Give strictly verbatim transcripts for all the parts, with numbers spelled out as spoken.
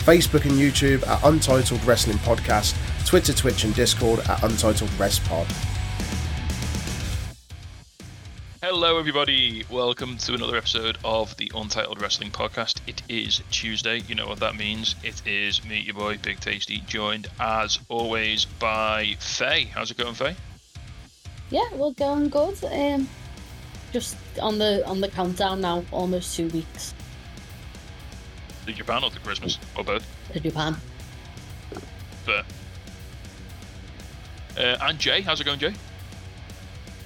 Facebook and YouTube at Untitled Wrestling Podcast, Twitter, Twitch and Discord at Untitled Rest Pod. Hello everybody, welcome to another episode of the Untitled Wrestling Podcast. It is Tuesday, you know what that means. It is me, your boy, Big Tasty, joined as always by Faye. How's it going, Faye? Yeah, we're going good. Um, just on the on the countdown now, almost two weeks. To Japan or to Christmas? Or both? To Japan. Fair. Uh, and Jay, how's it going, Jay?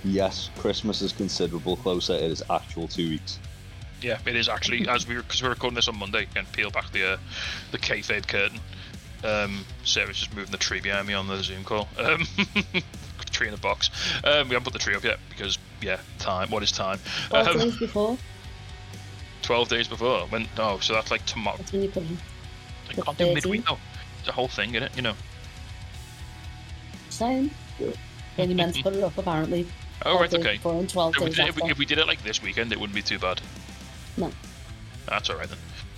Yes, Christmas is considerable closer. It is actual two weeks. Yeah, it is actually, as we because we're recording this on Monday, and peel back the uh, the kayfabe curtain. Um, Sarah's just moving the tree behind me on the Zoom call. Um, tree in a box. Um, we haven't put the tree up yet because, yeah, time. What is time? Twelve um, days before. Twelve days before. When? Oh, so that's like tomorrow. That's when you put in. I can't do midweek though. It's a whole thing, isn't it? You know. Same. Only meant to put it up apparently. Oh right, okay. And twelve if, days we did, if, we, if we did it like this weekend, it wouldn't be too bad. No. That's alright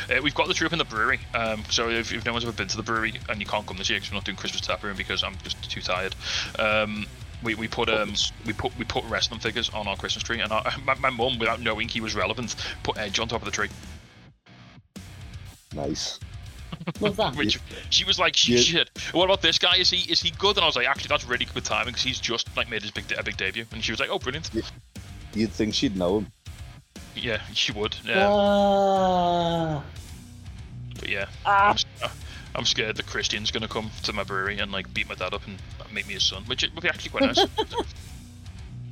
then. Uh, we've got the tree up in the brewery, um, so if, if no one's ever been to the brewery, and you can't come this year because we're not doing Christmas tap room because I'm just too tired, um, we, we put um, we put we put wrestling figures on our Christmas tree, and our, my, my mum, without knowing he was relevant, put Edge on top of the tree. Nice. Love that. Which, she was like, shit, what about this guy? Is he is he good? And I was like, actually, that's really good timing because he's just like made his big a big debut, and she was like, oh, brilliant. You'd think she'd know him. Yeah, she would. Yeah. Uh, but yeah, uh, I'm, I'm scared that Christian's gonna come to my brewery and like beat my dad up and make me his son, which would be actually quite nice.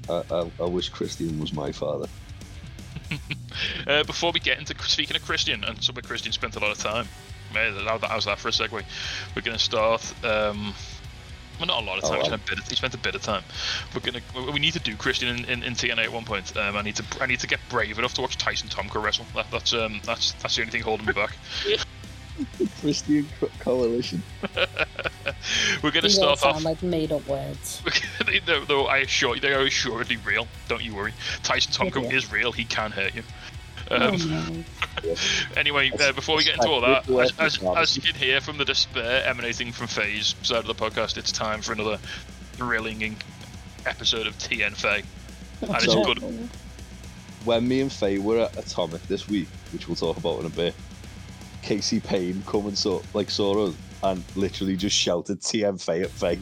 I, I, I wish Christian was my father. uh, before we get into speaking of Christian and somewhere Christian spent a lot of time, how's that for a segue? We're gonna start. Um, Well, not a lot of time. Oh, wow. He, spent a bit of, he spent a bit of time. We're gonna. We need to do Christian in, in, in T N A at one point. Um, I need to. I need to get brave enough to watch Tyson Tomko wrestle. That, that's um. That's that's the only thing holding me back. Christian coalition. We're gonna These start sound off. Like made up words. Though no, I assure you, they are assuredly real. Don't you worry. Tyson Tomko is real. He can hurt you. Um, oh, no. Anyway, uh, before we get into all that, as, as, as you can hear from the despair emanating from Faye's side of the podcast, it's time for another thrilling episode of T N Faye. And so, it's good. When me and Faye were at Atomic this week, which we'll talk about in a bit, Casey Payne come and saw, like, saw us and literally just shouted T N Faye at Faye.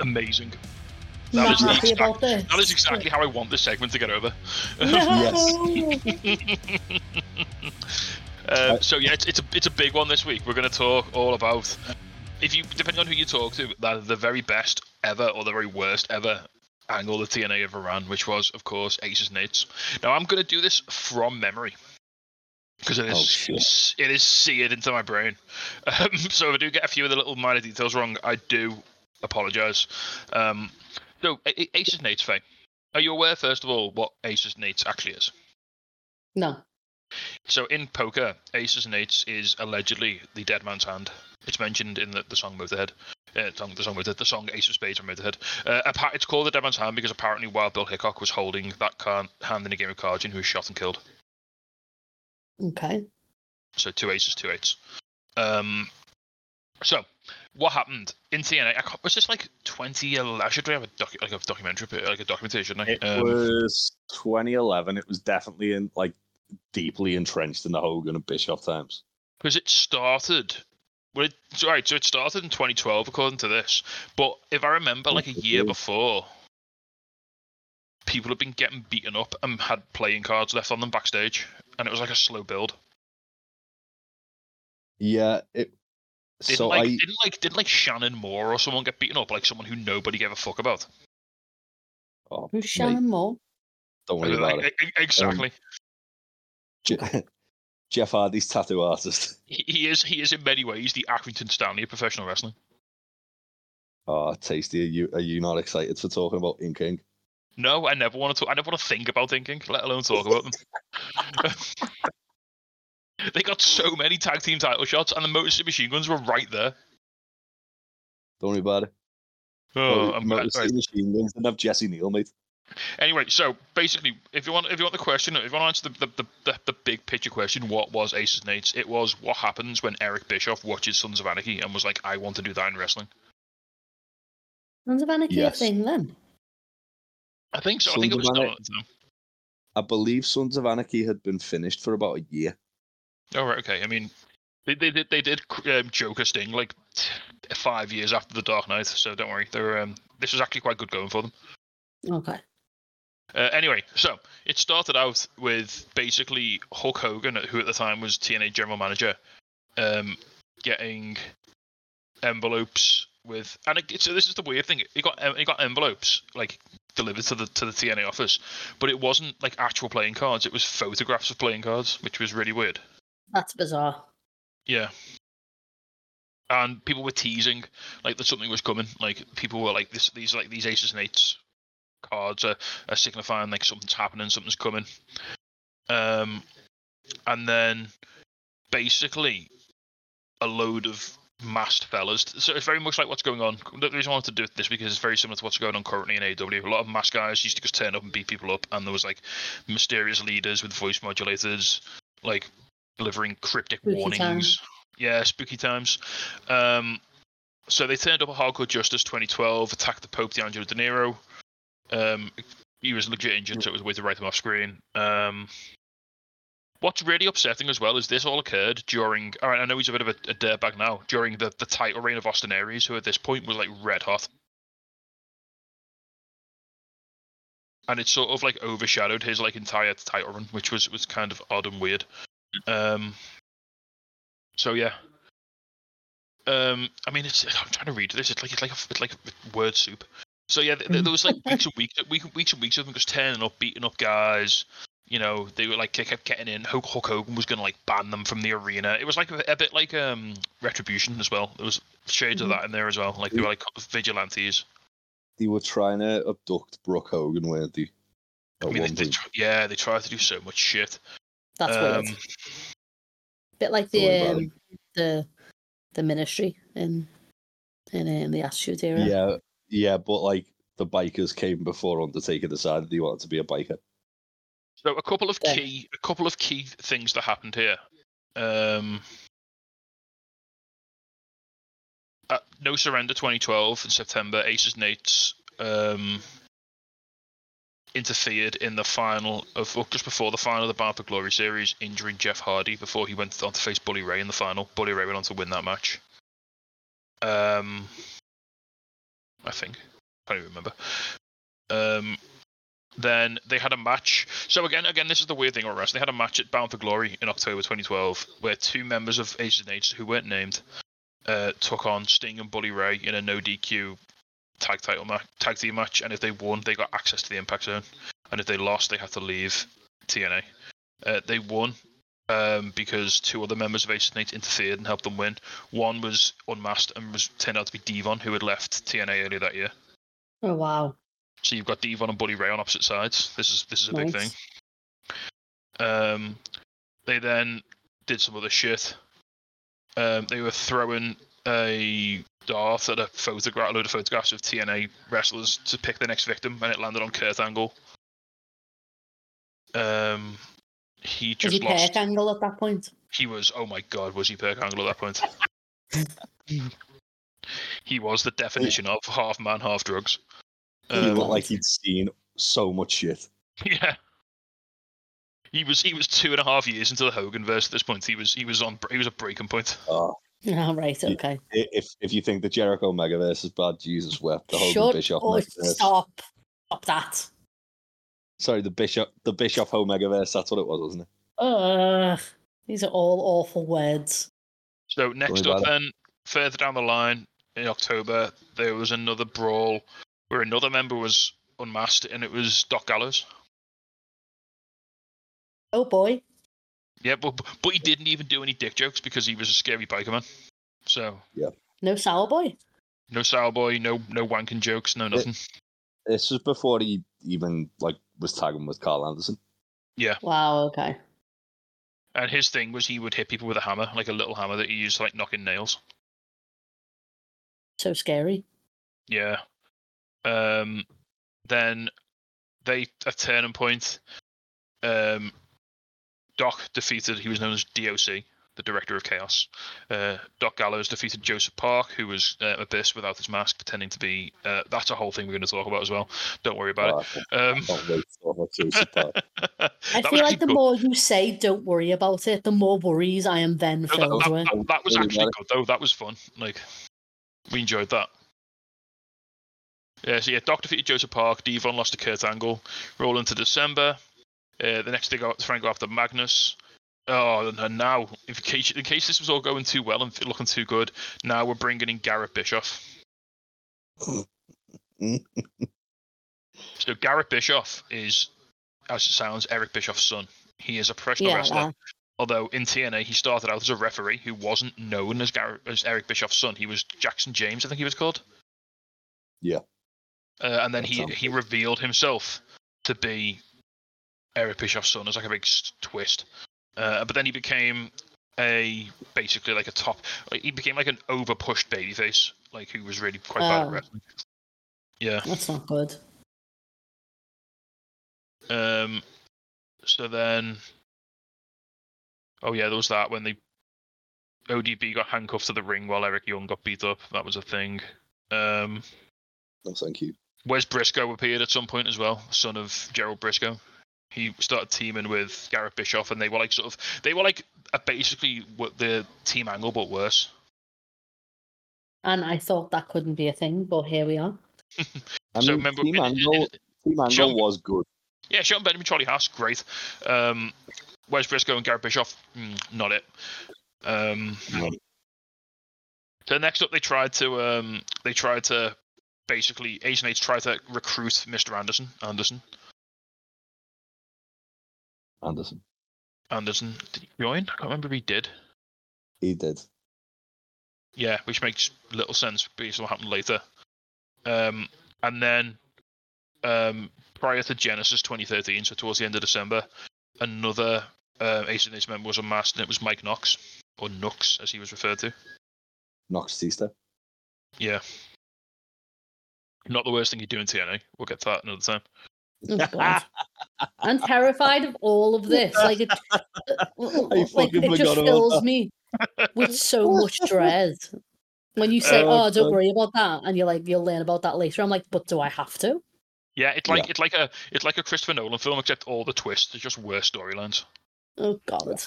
Amazing. That is, exact, that is exactly how I want this segment to get over. No. Yes. um, so yeah, it's, it's a it's a big one this week. We're going to talk all about, if you depending on who you talk to, the very best ever or the very worst ever angle that T N A ever ran, which was of course Aces and Eights. Now I'm going to do this from memory. Because it is, oh, it is seared into my brain. Um, so if I do get a few of the little minor details wrong, I do apologise. Um, So, Aces and Eights, Faye, are you aware, first of all, what Aces and Eights actually is? No. So, in poker, Aces and Eights is allegedly the dead man's hand. It's mentioned in the, the song Motörhead. Uh, the, song, the, song Motörhead, the song Ace of Spades from Motörhead. Uh, it's called the dead man's hand because apparently Wild Bill Hickok was holding that card, hand in a game of cards and who was shot and killed. Okay. So, two aces, two eights. Um, so... What happened in T N A? I can't, was this like twenty eleven? I should have a docu, like a documentary, like a documentation. It um, was twenty eleven. It was definitely in like deeply entrenched in the Hogan and Bischoff times. Because it started. Well, it, right, so it started in twenty twelve, according to this. But if I remember, like a year before, people had been getting beaten up and had playing cards left on them backstage, and it was like a slow build. Yeah, it. Didn't, so like, I, didn't like didn't like Shannon Moore or someone get beaten up, like someone who nobody gave a fuck about. Oh, who's Shannon mate. Moore? Don't worry about like, it. Exactly. Um, Jeff Hardy's tattoo artist. He is he is in many ways the Accrington Stanley of professional wrestling. Oh, tasty. Are you, are you not excited for talking about inking? No, I never want to talk, I never want to think about inking, let alone talk about them. They got so many tag team title shots, and the Motor City Machine Guns were right there. Don't worry about it. Oh, Motor, I'm Motor City right. Machine Guns didn't have Jesse Neal, mate. Anyway, so basically, if you want, if you want the question, if you want to answer the the, the the big picture question, what was Aces and Eights? It was what happens when Eric Bischoff watches Sons of Anarchy and was like, "I want to do that in wrestling." Sons of Anarchy, yes. Thing then. I think so. Sons I think it was. Anar- not, I believe Sons of Anarchy had been finished for about a year. Oh right, okay. I mean, they they they did um, Joker Sting like t- five years after the Dark Knight, so don't worry. They're um, this was actually quite good going for them. Okay. Uh, anyway, so it started out with basically Hulk Hogan, who at the time was T N A general manager, um, getting envelopes with, and it, so this is the weird thing. He got he got envelopes like delivered to the to the T N A office, but it wasn't like actual playing cards. It was photographs of playing cards, which was really weird. That's bizarre. Yeah. And people were teasing like that something was coming. Like people were like this these like these Aces and Eights cards are, are signifying like something's happening, something's coming. Um, and then basically a load of masked fellas. So it's very much like what's going on. The reason I wanted to do this because it's very similar to what's going on currently in A E W. A lot of masked guys used to just turn up and beat people up, and there was like mysterious leaders with voice modulators, like delivering cryptic spooky warnings. Time. Yeah, spooky times. Um, so they turned up at Hardcore Justice twenty twelve, attacked the Pope D'Angelo De Niro. Um, he was legit injured, so it was a way to write him off screen. Um, what's really upsetting as well is this all occurred during, all right, I know he's a bit of a, a dirtbag now, during the, the title reign of Austin Aries, who at this point was like red hot. And it sort of like overshadowed his like entire title run, which was, was kind of odd and weird. Um, so yeah. Um, I mean, it's, I'm trying to read this, it's like, it's like, a, it's like a word soup. So yeah, there was like weeks and weeks, weeks and weeks of them just turning up, beating up guys. You know, they were like they kept getting in. Hulk Hogan was gonna like ban them from the arena. It was like a, a bit like um Retribution as well. There was shades mm-hmm. of that in there as well. Like they were like vigilantes. They were trying to abduct Brooke Hogan, weren't they? I mean, they, they try, yeah, they tried to do so much shit. That's um, weird. A bit like the um, the the ministry in in um, the Attitude Era. Yeah. Yeah, but like the bikers came before Undertaker decided he wanted to be a biker. So a couple of yeah. key, a couple of key things that happened here. Um, at No Surrender twenty twelve in September, Aces and Eights um, interfered in the final of, or just before the final of the Bound for Glory series, injuring Jeff Hardy before he went on to face Bully Ray in the final. Bully Ray went on to win that match. Um. I think. I don't even remember. Um, then they had a match. So again, again, this is the weird thing about wrestling. They had a match at Bound for Glory in October twenty twelve, where two members of Aces and Eights who weren't named uh, took on Sting and Bully Ray in a no D Q tag title ma- tag team match. And if they won, they got access to the Impact Zone. And if they lost, they had to leave T N A. Uh, they won um, because two other members of Aces and Eights interfered and helped them win. One was unmasked and was turned out to be Devon, who had left T N A earlier that year. Oh wow! So you've got Devon and Bully Ray on opposite sides. This is this is a nice. Big thing. Um, they then did some other shit. Um, they were throwing a dart at a photograph, a load of photographs of T N A wrestlers to pick the next victim, and it landed on Kurt Angle. Um. He just was he lost. Perk Angle at that point? He was, oh my god, was he Perk Angle at that point? He was the definition of half man, half drugs. Um, he looked like he'd seen so much shit. Yeah. He was he was two and a half years into the Hogan verse at this point. He was he was on he was at breaking point. Oh. oh right, okay. If if you think the Jericho Megaverse is bad, Jesus wept. The Hogan Bischoff Megaverse. Stop. Stop that. Sorry, the Bishop, the Bischoff Omegaverse, that's what it was, wasn't it? Uh, these are all awful words. So next up then, further down the line, in October, there was another brawl where another member was unmasked, and it was Doc Gallows. Oh boy. Yeah, but, but he didn't even do any dick jokes because he was a scary biker man. So. Yeah. No sour boy? No sourboy, no no wanking jokes, no nothing. It, this was before he even like was tagging with Carl Anderson. Yeah. Wow. Okay. And his thing was he would hit people with a hammer, like a little hammer that he used to like knock in nails. So scary. Yeah. Um. Then they at Turning Point, um, Doc defeated. He was known as D O C, the Director of Chaos. Uh, Doc Gallows defeated Joseph Park, who was uh, Abyss without his mask, pretending to be... Uh, that's a whole thing we're going to talk about as well. Don't worry about oh, it. Um, I, wait for Joseph Park. I feel like the good. more you say don't worry about it, the more worries I am then no, filled that, that, with. That, that was actually good, though. That was fun. Like, we enjoyed that. Yeah, so yeah, Doc defeated Joseph Park. Devon lost to Kurt Angle. Roll into December. Uh, the next day, Frank got after Magnus. Oh, and now, in case, in case this was all going too well and looking too good, now we're bringing in Garrett Bischoff. So Garrett Bischoff is, as it sounds, Eric Bischoff's son. He is a professional yeah, wrestler. Uh... Although in T N A, he started out as a referee who wasn't known as, Garrett, as Eric Bischoff's son. He was Jackson James, I think he was called. Yeah. Uh, and then he, he revealed himself to be Eric Bischoff's son. It was like a big twist. Uh, but then he became a basically like a top. Like, he became like an overpushed babyface, like who was really quite oh. bad at wrestling. Yeah, that's not good. Um, so then, oh yeah, there was that when they O D B got handcuffed to the ring while Eric Young got beat up. That was a thing. Um, no, thank you. Wes Brisco appeared at some point as well, son of Gerald Brisco. He started teaming with Garrett Bischoff, and they were like sort of they were like a basically what the Team Angle but worse. And I thought that couldn't be a thing, but here we are. I so mean, remember, Team it, Angle, it, it, Team Angle Sean, was good. Yeah, Sean Benjamin, Charlie Haas, great. Um, Wes Brisco and Garrett Bischoff, mm, not it. Um, no. So next up, they tried to um, they tried to basically Ace and H tried to recruit Mister Anderson. Anderson. Anderson. Anderson, did he join? I can't remember if he did. He did. Yeah, which makes little sense based on what happened later. Um, and then, um, prior to Genesis twenty thirteen, so towards the end of December, another uh, Ace and Ace member was unmasked, and it was Mike Knox, or Knox, as he was referred to. Knox Tista. Yeah. Not the worst thing you do in T N A. We'll get to that another time. Oh, God. I'm terrified of all of this. Like it, like, it just fills me with so much dread. When you say, "Oh, oh don't God. worry about that," and you're like, "You'll learn about that later," I'm like, "But do I have to?" Yeah, it's like yeah. it's like a it's like a Christopher Nolan film, except all the twists are just worse storylines. Oh God.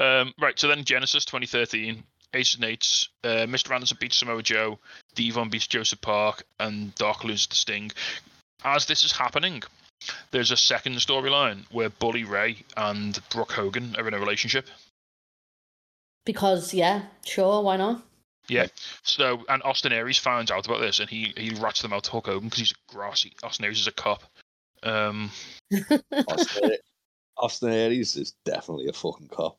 Um. Right. So then, Genesis twenty thirteen. Ace and Eights, uh, Mister Anderson beats Samoa Joe. Devon beats Joseph Park, and Doc loses to Sting. As this is happening, there's a second storyline where Bully Ray and Brooke Hogan are in a relationship. Because, yeah, sure, why not? Yeah. So, and Austin Aries finds out about this, and he, he rats them out to Hulk Hogan because he's grassy. Austin Aries is a cop. Um, Austin, Austin Aries is definitely a fucking cop.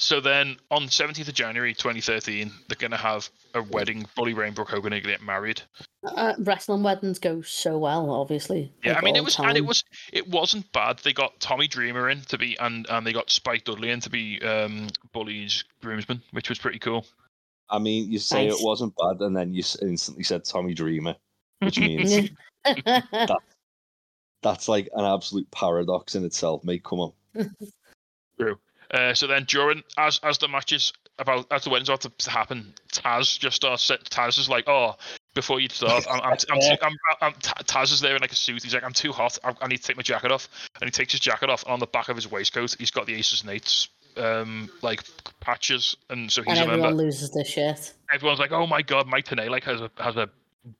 So then, on seventeenth of January twenty thirteen, they're going to have a wedding. Bully Ray and Brooke Hogan are going to get married. Uh, wrestling weddings go so well, obviously. Yeah, like I mean, it was time. and it was it wasn't bad. They got Tommy Dreamer in to be, and, and they got Spike Dudley in to be um, Bully's groomsman, which was pretty cool. I mean, you say nice. It wasn't bad, and then you instantly said Tommy Dreamer, which means that, that's like an absolute paradox in itself, mate. Come on. True. Uh, so then, during as as the matches about as the wedding's about to happen, Taz just starts. Taz is like, "Oh, before you start, I'm I'm, I'm, too, I'm, I'm Taz is there in like a suit. He's like, "I'm too hot. I, I need to take my jacket off." And he takes his jacket off, and on the back of his waistcoat, he's got the Aces and Eights um, like patches, and so he's and everyone a member. loses their shit. Everyone's like, "Oh my God, Mike Tenay like has a has a."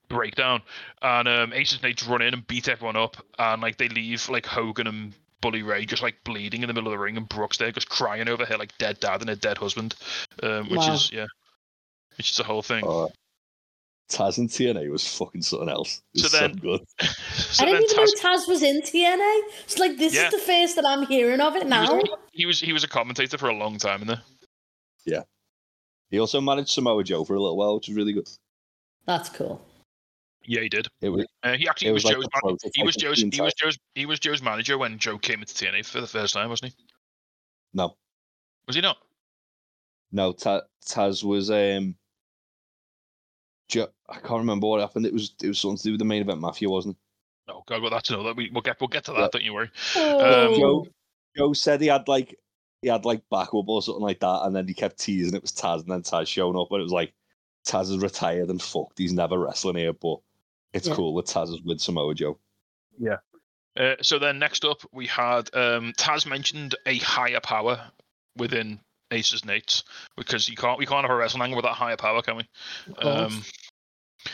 breakdown," and um, Aces and Eights run in and beat everyone up, and like they leave like Hogan and Bully Ray just like bleeding in the middle of the ring, and Brooke's there just crying over her like dead dad and her dead husband, um, which wow. is yeah, which is the whole thing. Uh, Taz in T N A was fucking something else. So then, so good. so I didn't even Taz... know Taz was in T N A. It's like this yeah. is the first that I'm hearing of it now. He was, he was he was a commentator for a long time in there. Yeah, he also managed Samoa Joe for a little while, which is really good. That's cool. Yeah, he did. It was, uh, he actually it was, was like Joe's man- he was Joe's he was Joe's he was Joe's manager when Joe came into T N A for the first time, wasn't he? No. Was he not? No, Ta- Taz was um Joe, I can't remember what happened. It was it was something to do with the main event mafia, wasn't it? Oh God, well that's another. We, we'll get we'll get to that. Yeah. Don't you worry. Oh. Um, Joe, Joe said he had like he had like back up or something like that, and then he kept teasing it was Taz, and then Taz showing up, and it was like Taz is retired and fucked. He's never wrestling here, but it's yeah. cool that Taz is with Samoa Joe. Yeah. Uh, so then next up we had um, Taz mentioned a higher power within Aces and Eights because you can't we can't have a wrestling angle without higher power, can we? Um,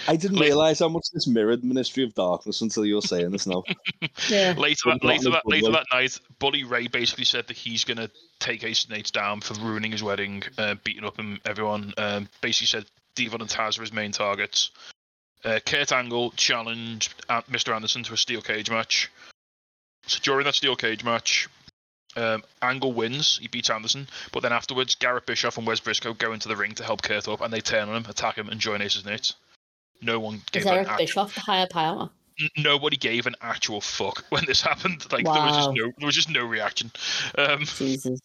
I didn't later, realize how much this mirrored Ministry of Darkness until you were saying this now. yeah. Later that later that later that night, Bully Ray basically said that he's gonna take Aces and Eights down for ruining his wedding, uh, beating up him, everyone. Um, basically said Devon and Taz are his main targets. Uh, Kurt Angle challenged Mister Anderson to a steel cage match. So during that steel cage match, um, Angle wins. He beats Anderson, but then afterwards, Garrett Bischoff and Wes Brisco go into the ring to help Kurt up, and they turn on him, attack him, and join Aces and Eights. No one gave Is Eric an Bischoff actual... the higher power? N- nobody gave an actual fuck when this happened. Like wow. there was just no, there was just no reaction. Um, Jesus.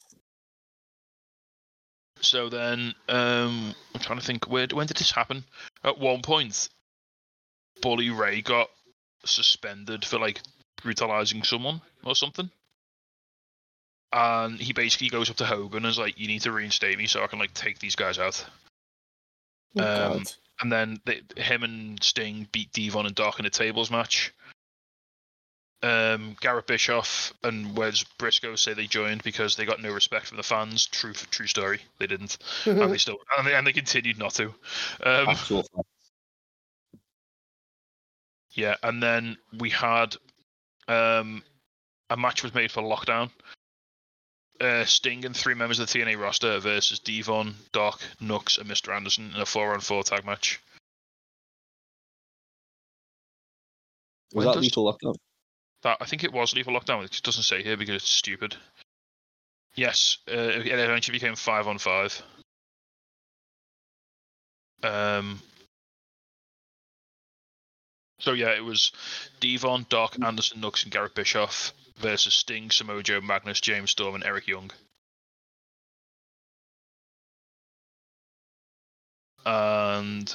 So then, um, I'm trying to think, where when did this happen? At one point, Bully Ray got suspended for, like, brutalizing someone or something. And he basically goes up to Hogan and is like, you need to reinstate me so I can, like, take these guys out. Oh, um, God. And then they, him and Sting beat Devon and Doc in a tables match. Um, Garrett Bischoff and Wes Brisco say they joined because they got no respect from the fans. True, true story. They didn't, mm-hmm. and they still, and they, and they continued not to. Um, Absolutely. Yeah, and then we had um, a match was made for Lockdown. Uh, Sting and three members of the T N A roster versus Devon, Doc, Nux, and Mister Anderson in a four-on-four tag match. Was when that Lethal Lockdown? That, I think it was Lethal Lockdown. It doesn't say here because it's stupid. Yes, uh, it eventually became five on five. Um. So yeah, it was Devon, Doc, Anderson, Nux, and Garrett Bischoff versus Sting, Samoa Joe, Magnus, James Storm, and Eric Young. And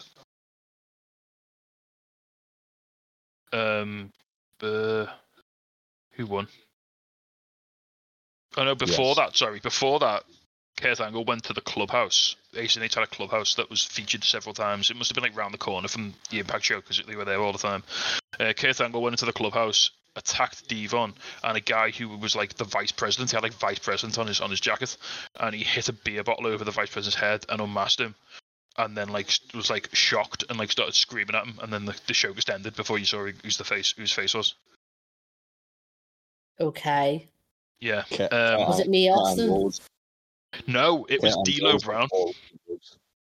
um, uh, who won? Oh no! Before yes. that, sorry, before that, Kurt Angle went to the clubhouse. Ace and H had a clubhouse that was featured several times. It must have been like round the corner from the Impact show because they were there all the time. Uh, Kurt Angle went into the clubhouse, attacked Devon, and a guy who was like the vice president. He had like vice president on his on his jacket, and he hit a beer bottle over the vice president's head and unmasked him. And then like was like shocked and like started screaming at him. And then the, the show just ended before you saw who's the face whose face was. Okay. Yeah. Okay. Um, was it me, Austin? No, it was yeah, D'Lo Brown.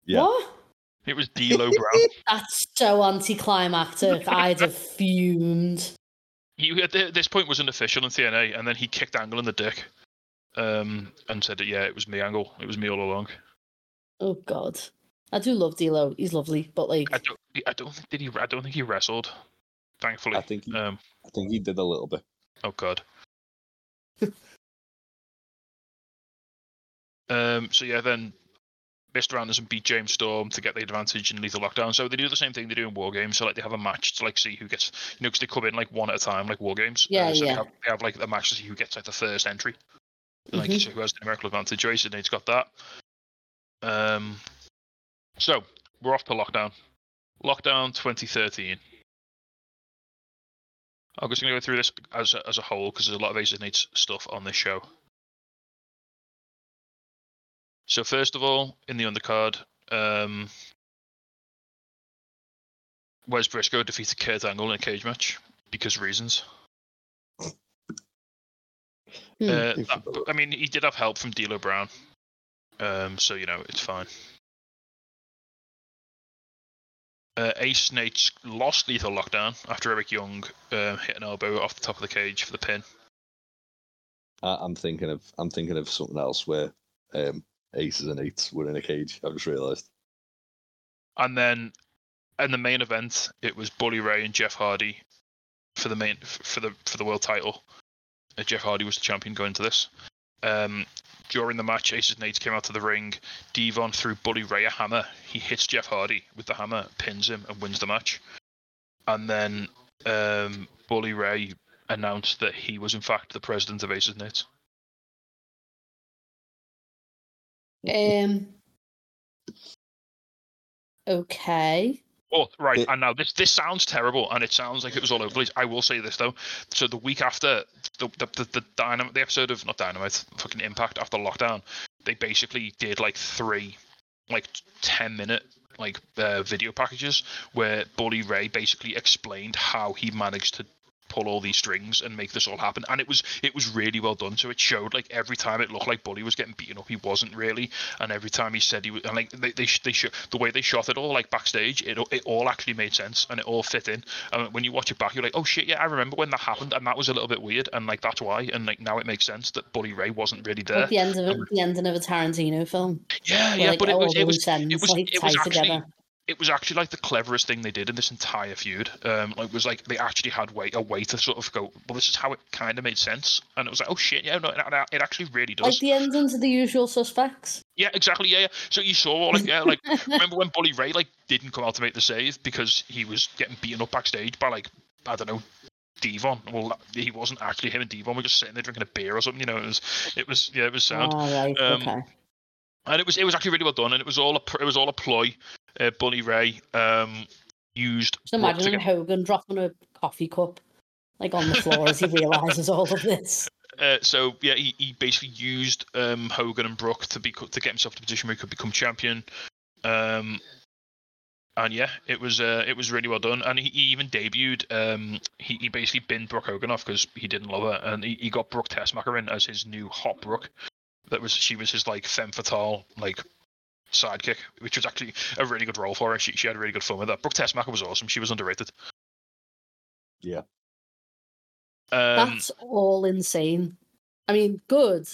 Yeah. What? It was D'Lo Brown. That's so anticlimactic. I'd have fumed. He at this point was an official in T N A, and then he kicked Angle in the dick, um, and said, "Yeah, it was me, Angle. It was me all along." Oh God, I do love D'Lo. He's lovely, but like, I don't, I don't think did he. I don't think he wrestled. Thankfully, I think. He, um, I think he did a little bit. Oh God. Um, so yeah, then Mister Anderson beat James Storm to get the advantage in Lethal Lockdown. So they do the same thing they do in War Games. So like they have a match to like see who gets, you know, because they come in like one at a time, like War Games. Yeah, uh, so yeah. They have, they have like a match to see who gets like the first entry, like mm-hmm. so who has the numerical advantage. Aces and Eights got that. Um, so we're off to Lockdown. Lockdown twenty thirteen. I'm just gonna go through this as a, as a whole because there's a lot of Aces and Eights stuff on this show. So first of all, in the undercard, um, Wes Brisco defeated Kurt Angle in a cage match because reasons. uh, that, I mean, he did have help from D'Lo Brown, um, so you know it's fine. Uh, Ace and Eights lost Lethal Lockdown after Eric Young uh, hit an elbow off the top of the cage for the pin. Uh, I'm thinking of I'm thinking of something else where. Um, Aces and Eights were in a cage. I've just realised. And then and the main event, it was Bully Ray and Jeff Hardy for the main for the for the world title. Uh, Jeff Hardy was the champion going into this. Um, during the match, Aces and Eights came out to the ring. Devon threw Bully Ray a hammer. He hits Jeff Hardy with the hammer, pins him, and wins the match. And then um, Bully Ray announced that he was in fact the president of Aces and Eights. Um. Okay. Oh, right. It, and now this this sounds terrible, and it sounds like it was all over the place. I will say this though. So the week after the the the, the dynamite, the episode of not Dynamite, fucking Impact after Lockdown, they basically did like three, like ten minute like uh, video packages where Bully Ray basically explained how he managed to pull all these strings and make this all happen, and it was it was really well done. So it showed like every time it looked like Bully was getting beaten up, he wasn't really, and every time he said he was, and like they they they sh- the way they shot it all like backstage, it it all actually made sense and it all fit in. And when you watch it back, you're like, oh shit, yeah, I remember when that happened, and that was a little bit weird, and like that's why, and like now it makes sense that Bully Ray wasn't really there. Like the end of it, um, the ending of a Tarantino film. Yeah, where, yeah, like, but it was it was sense, it was, like, it was actually. Together. It was actually like the cleverest thing they did in this entire feud. Um, like it was like they actually had way a way to sort of go, well, this is how it kind of made sense, and it was like, oh shit, yeah, no, it, it actually really does. Like the ending to The Usual Suspects. Yeah, exactly. Yeah, yeah. So you saw like yeah, like remember when Bully Ray like didn't come out to make the save because he was getting beaten up backstage by like I don't know Devon. Well, he wasn't actually him and Devon were just sitting there drinking a beer or something. You know, it was it was yeah, it was sound. Oh, right. um, okay. And it was it was actually really well done, and it was all a it was all a ploy. Uh, Bully Ray um, used. Just imagine get... Hogan dropping a coffee cup like on the floor as he realizes all of this. Uh, so yeah, he, he basically used um, Hogan and Brooke to be to get himself to a position where he could become champion. Um, and yeah, it was uh, it was really well done. And he, he even debuted. Um, he, he basically binned Brooke Hogan off because he didn't love her, and he, he got Brooke Tessmacher in as his new hot Brooke. That was she was his like femme fatale like. Sidekick, which was actually a really good role for her. She she had really good fun with that. Brooke Tessmacher was awesome. She was underrated. Yeah. Um, That's all insane. I mean, good.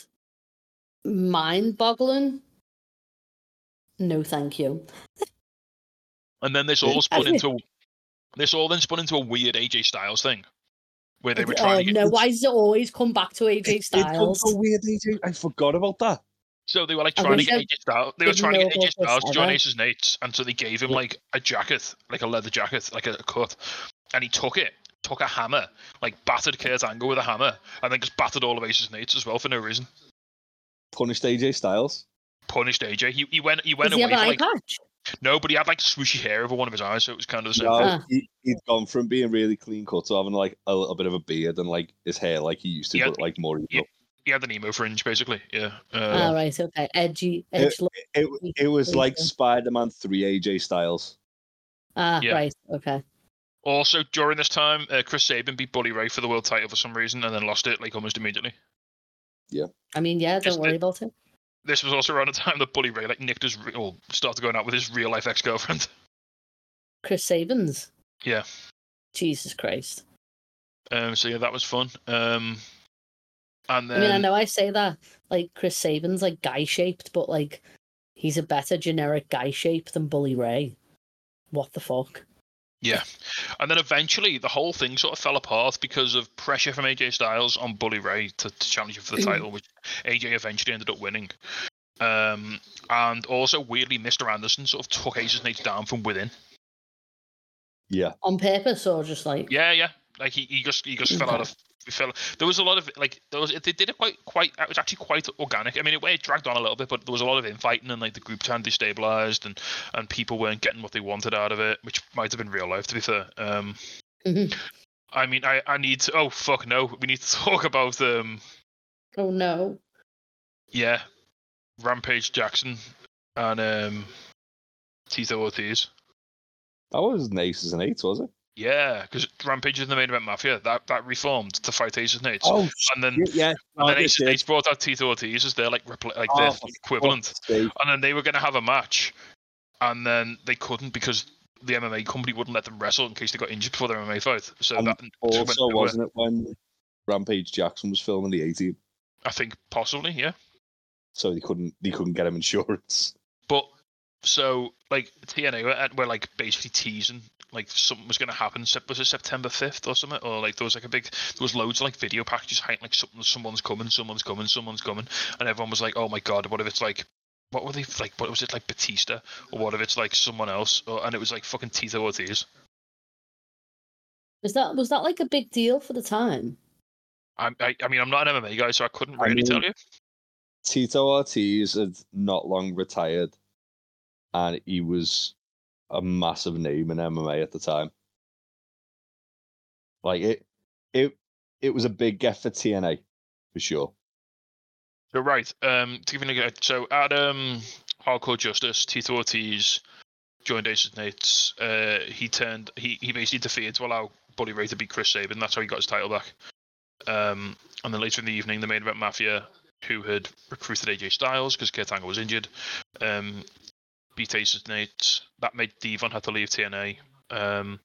Mind-boggling. No, thank you. And then this all spun into this all then spun into a weird A J Styles thing. Where they were trying uh, to get... No, why does it always come back to A J Styles? It's a weird A J. I forgot about that. So they were like trying to get A J Styles. They were trying to get A J Styles to join Aces and Eights, and so they gave him like a jacket, like a leather jacket, like a, a cut, and he took it, took a hammer, like battered Kurt Angle with a hammer, and then just battered all of Aces and Eights as well for no reason. Punished A J Styles. Punished A J. He he went he went away. Does he have an eye patch? No, but he had like swooshy hair over one of his eyes, so it was kind of the same. No, thing. He, he'd gone from being really clean cut to having like a little bit of a beard and like his hair like he used to, yeah, but like more. Yeah. He had an emo fringe, basically. Yeah. Uh, All right. Okay. Edgy. Edge it, it, it, it was like Spider-Man three A J Styles. Ah, yeah. Right. Okay. Also, during this time, uh, Chris Sabin beat Bully Ray for the world title for some reason, and then lost it like almost immediately. Yeah. I mean, yeah. Don't this, worry about it. This was also around the time that Bully Ray like nicked his re- or started going out with his real life ex girlfriend. Chris Sabin's. Yeah. Jesus Christ. Um. So yeah, that was fun. Um. And then... I mean, I know I say that, like, Chris Sabin's, like, guy-shaped, but, like, he's a better generic guy-shape than Bully Ray. What the fuck? Yeah. And then eventually the whole thing sort of fell apart because of pressure from A J Styles on Bully Ray to, to challenge him for the title, which A J eventually ended up winning. Um, and also, weirdly, Mister Anderson sort of took Aces and Eights down from within. Yeah. On purpose, or just, like... Yeah, yeah. Like, he, he just, he just okay. fell out of... We fell, there was a lot of like there was, they did it quite quite it was actually quite organic. I mean it, it dragged on a little bit, but there was a lot of infighting, and like the group kind of destabilized, and and people weren't getting what they wanted out of it, which might have been real life to be fair. Um, mm-hmm. I mean I, I need to oh fuck no we need to talk about um oh no yeah Rampage Jackson and um Tito Ortiz. That wasn't Aces and Eights, was it? Yeah, because Rampage is the main event mafia. That that reformed to fight Aces and Eights. Oh, and then yeah, and then Aces and Eights brought out Tito Ortiz as their like repli- like oh, their equivalent. And then they were going to have a match, and then they couldn't because the M M A company wouldn't let them wrestle in case they got injured before the M M A fight. So and that also wasn't it when Rampage Jackson was filming the A-Team? I think possibly, yeah. So they couldn't they couldn't get him insurance. But So, like, T N A were, were like basically teasing like something was going to happen. Was it September fifth or something? Or like there was like a big, there was loads of like video packages hiding like something, someone's coming, someone's coming, someone's coming, and everyone was like, oh my god, what if it's like, what were they like? What was it like Batista, or what if it's like someone else? Or, and it was like fucking Tito Ortiz. Is that was that like a big deal for the time? I I, I mean I'm not an M M A guy, so I couldn't really I mean, tell you. Tito Ortiz had not long retired. And he was a massive name in M M A at the time. Like it, it, it was a big get for T N A for sure. You're right. Um, to give you an idea, so at um, Hardcore Justice, Tito Ortiz joined Aces and Eights. Uh, he turned. He, he basically defeated to allow Bully Ray to beat Chris Sabin. That's how he got his title back. Um, and then later in the evening, the main event Mafia, who had recruited A J Styles because Kurt Angle was injured. Um. Beat Aces and Eights. That made Devon have to leave T N A, um,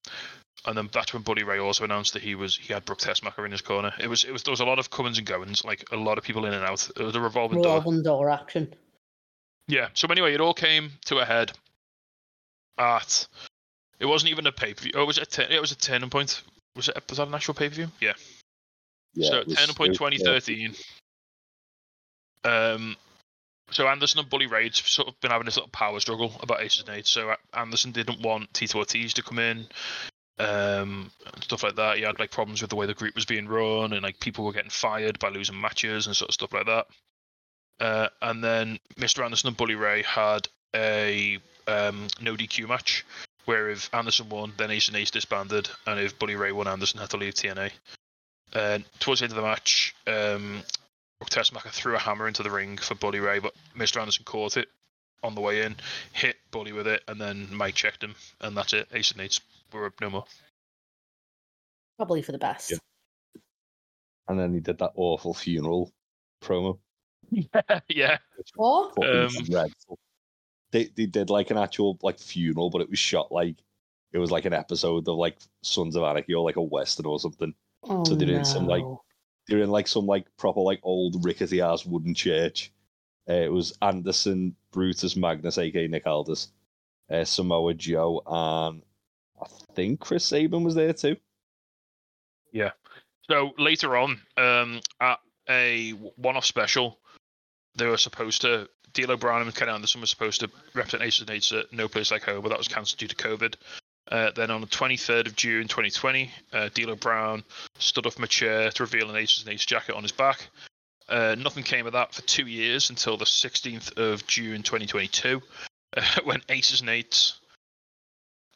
and then that's when Bully Ray also announced that he was he had Brooke Tessmacher in his corner. It was it was there was a lot of comings and goings, like a lot of people in and out. It was a revolving, revolving door. door action. Yeah. So anyway, it all came to a head. At it wasn't even a pay per view. Oh, was it? A ten, it was a Turning Point. Was it? Was that an actual pay per view? Yeah. Yeah. So Turning Point twenty thirteen. Yeah. Um. So Anderson and Bully Ray's sort of been having this little power struggle about Aces and Eights. So Anderson didn't want Tito Ortiz to come in, um, and stuff like that. He had like problems with the way the group was being run, and like people were getting fired by losing matches and sort of stuff like that. Uh, and then Mister Anderson and Bully Ray had a um, no D Q match, where if Anderson won, then Aces and Eights disbanded, and if Bully Ray won, Anderson had to leave T N A. And uh, towards the end of the match, um. Brooke Tessmacher threw a hammer into the ring for Bully Ray, but Mister Anderson caught it on the way in, hit Bully with it, and then Mike checked him, and that's it. Ace and Eights were no more. Probably for the best. Yeah. And then he did that awful funeral promo. Yeah. What? Um, they they did like an actual like funeral, but it was shot like it was like an episode of like Sons of Anarchy or like a Western or something. Oh, so they did no. some like. They're in like some like proper like old rickety ass wooden church. Uh, it was Anderson, Brutus Magnus, aka Nick Aldis, uh, Samoa Joe, and I think Chris Sabin was there too. Yeah. So later on, um, at a one-off special, they were supposed to. D'Lo Brown and Ken Anderson were supposed to represent Aces and Eights at No Place Like Home, but that was cancelled due to COVID. Uh, then on the twenty-third of June twenty twenty, uh, D'Lo Brown stood up from a chair to reveal an Aces and Eights jacket on his back. Uh, nothing came of that for two years until the sixteenth of June twenty twenty-two, uh, when Aces and Eights,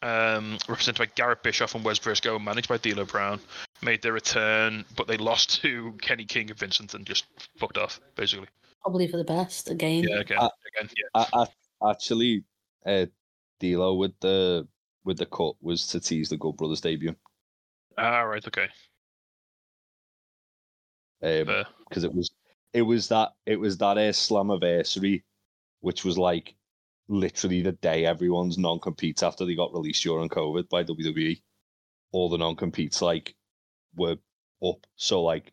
um, represented by Garrett Bischoff and Wes Brisco and managed by D'Lo Brown, made their return, but they lost to Kenny King and Vincent and just fucked off, basically. Probably for the best, again. Yeah, again. I, again yeah. I, I, actually, uh, D'Lo with the... with the cut was to tease the Good Brothers debut. Ah, right, okay. Um, because it was, it was that, it was that uh, Slammiversary, which was like literally the day everyone's non-competes after they got released during COVID by W W E. All the non-competes like were up, so like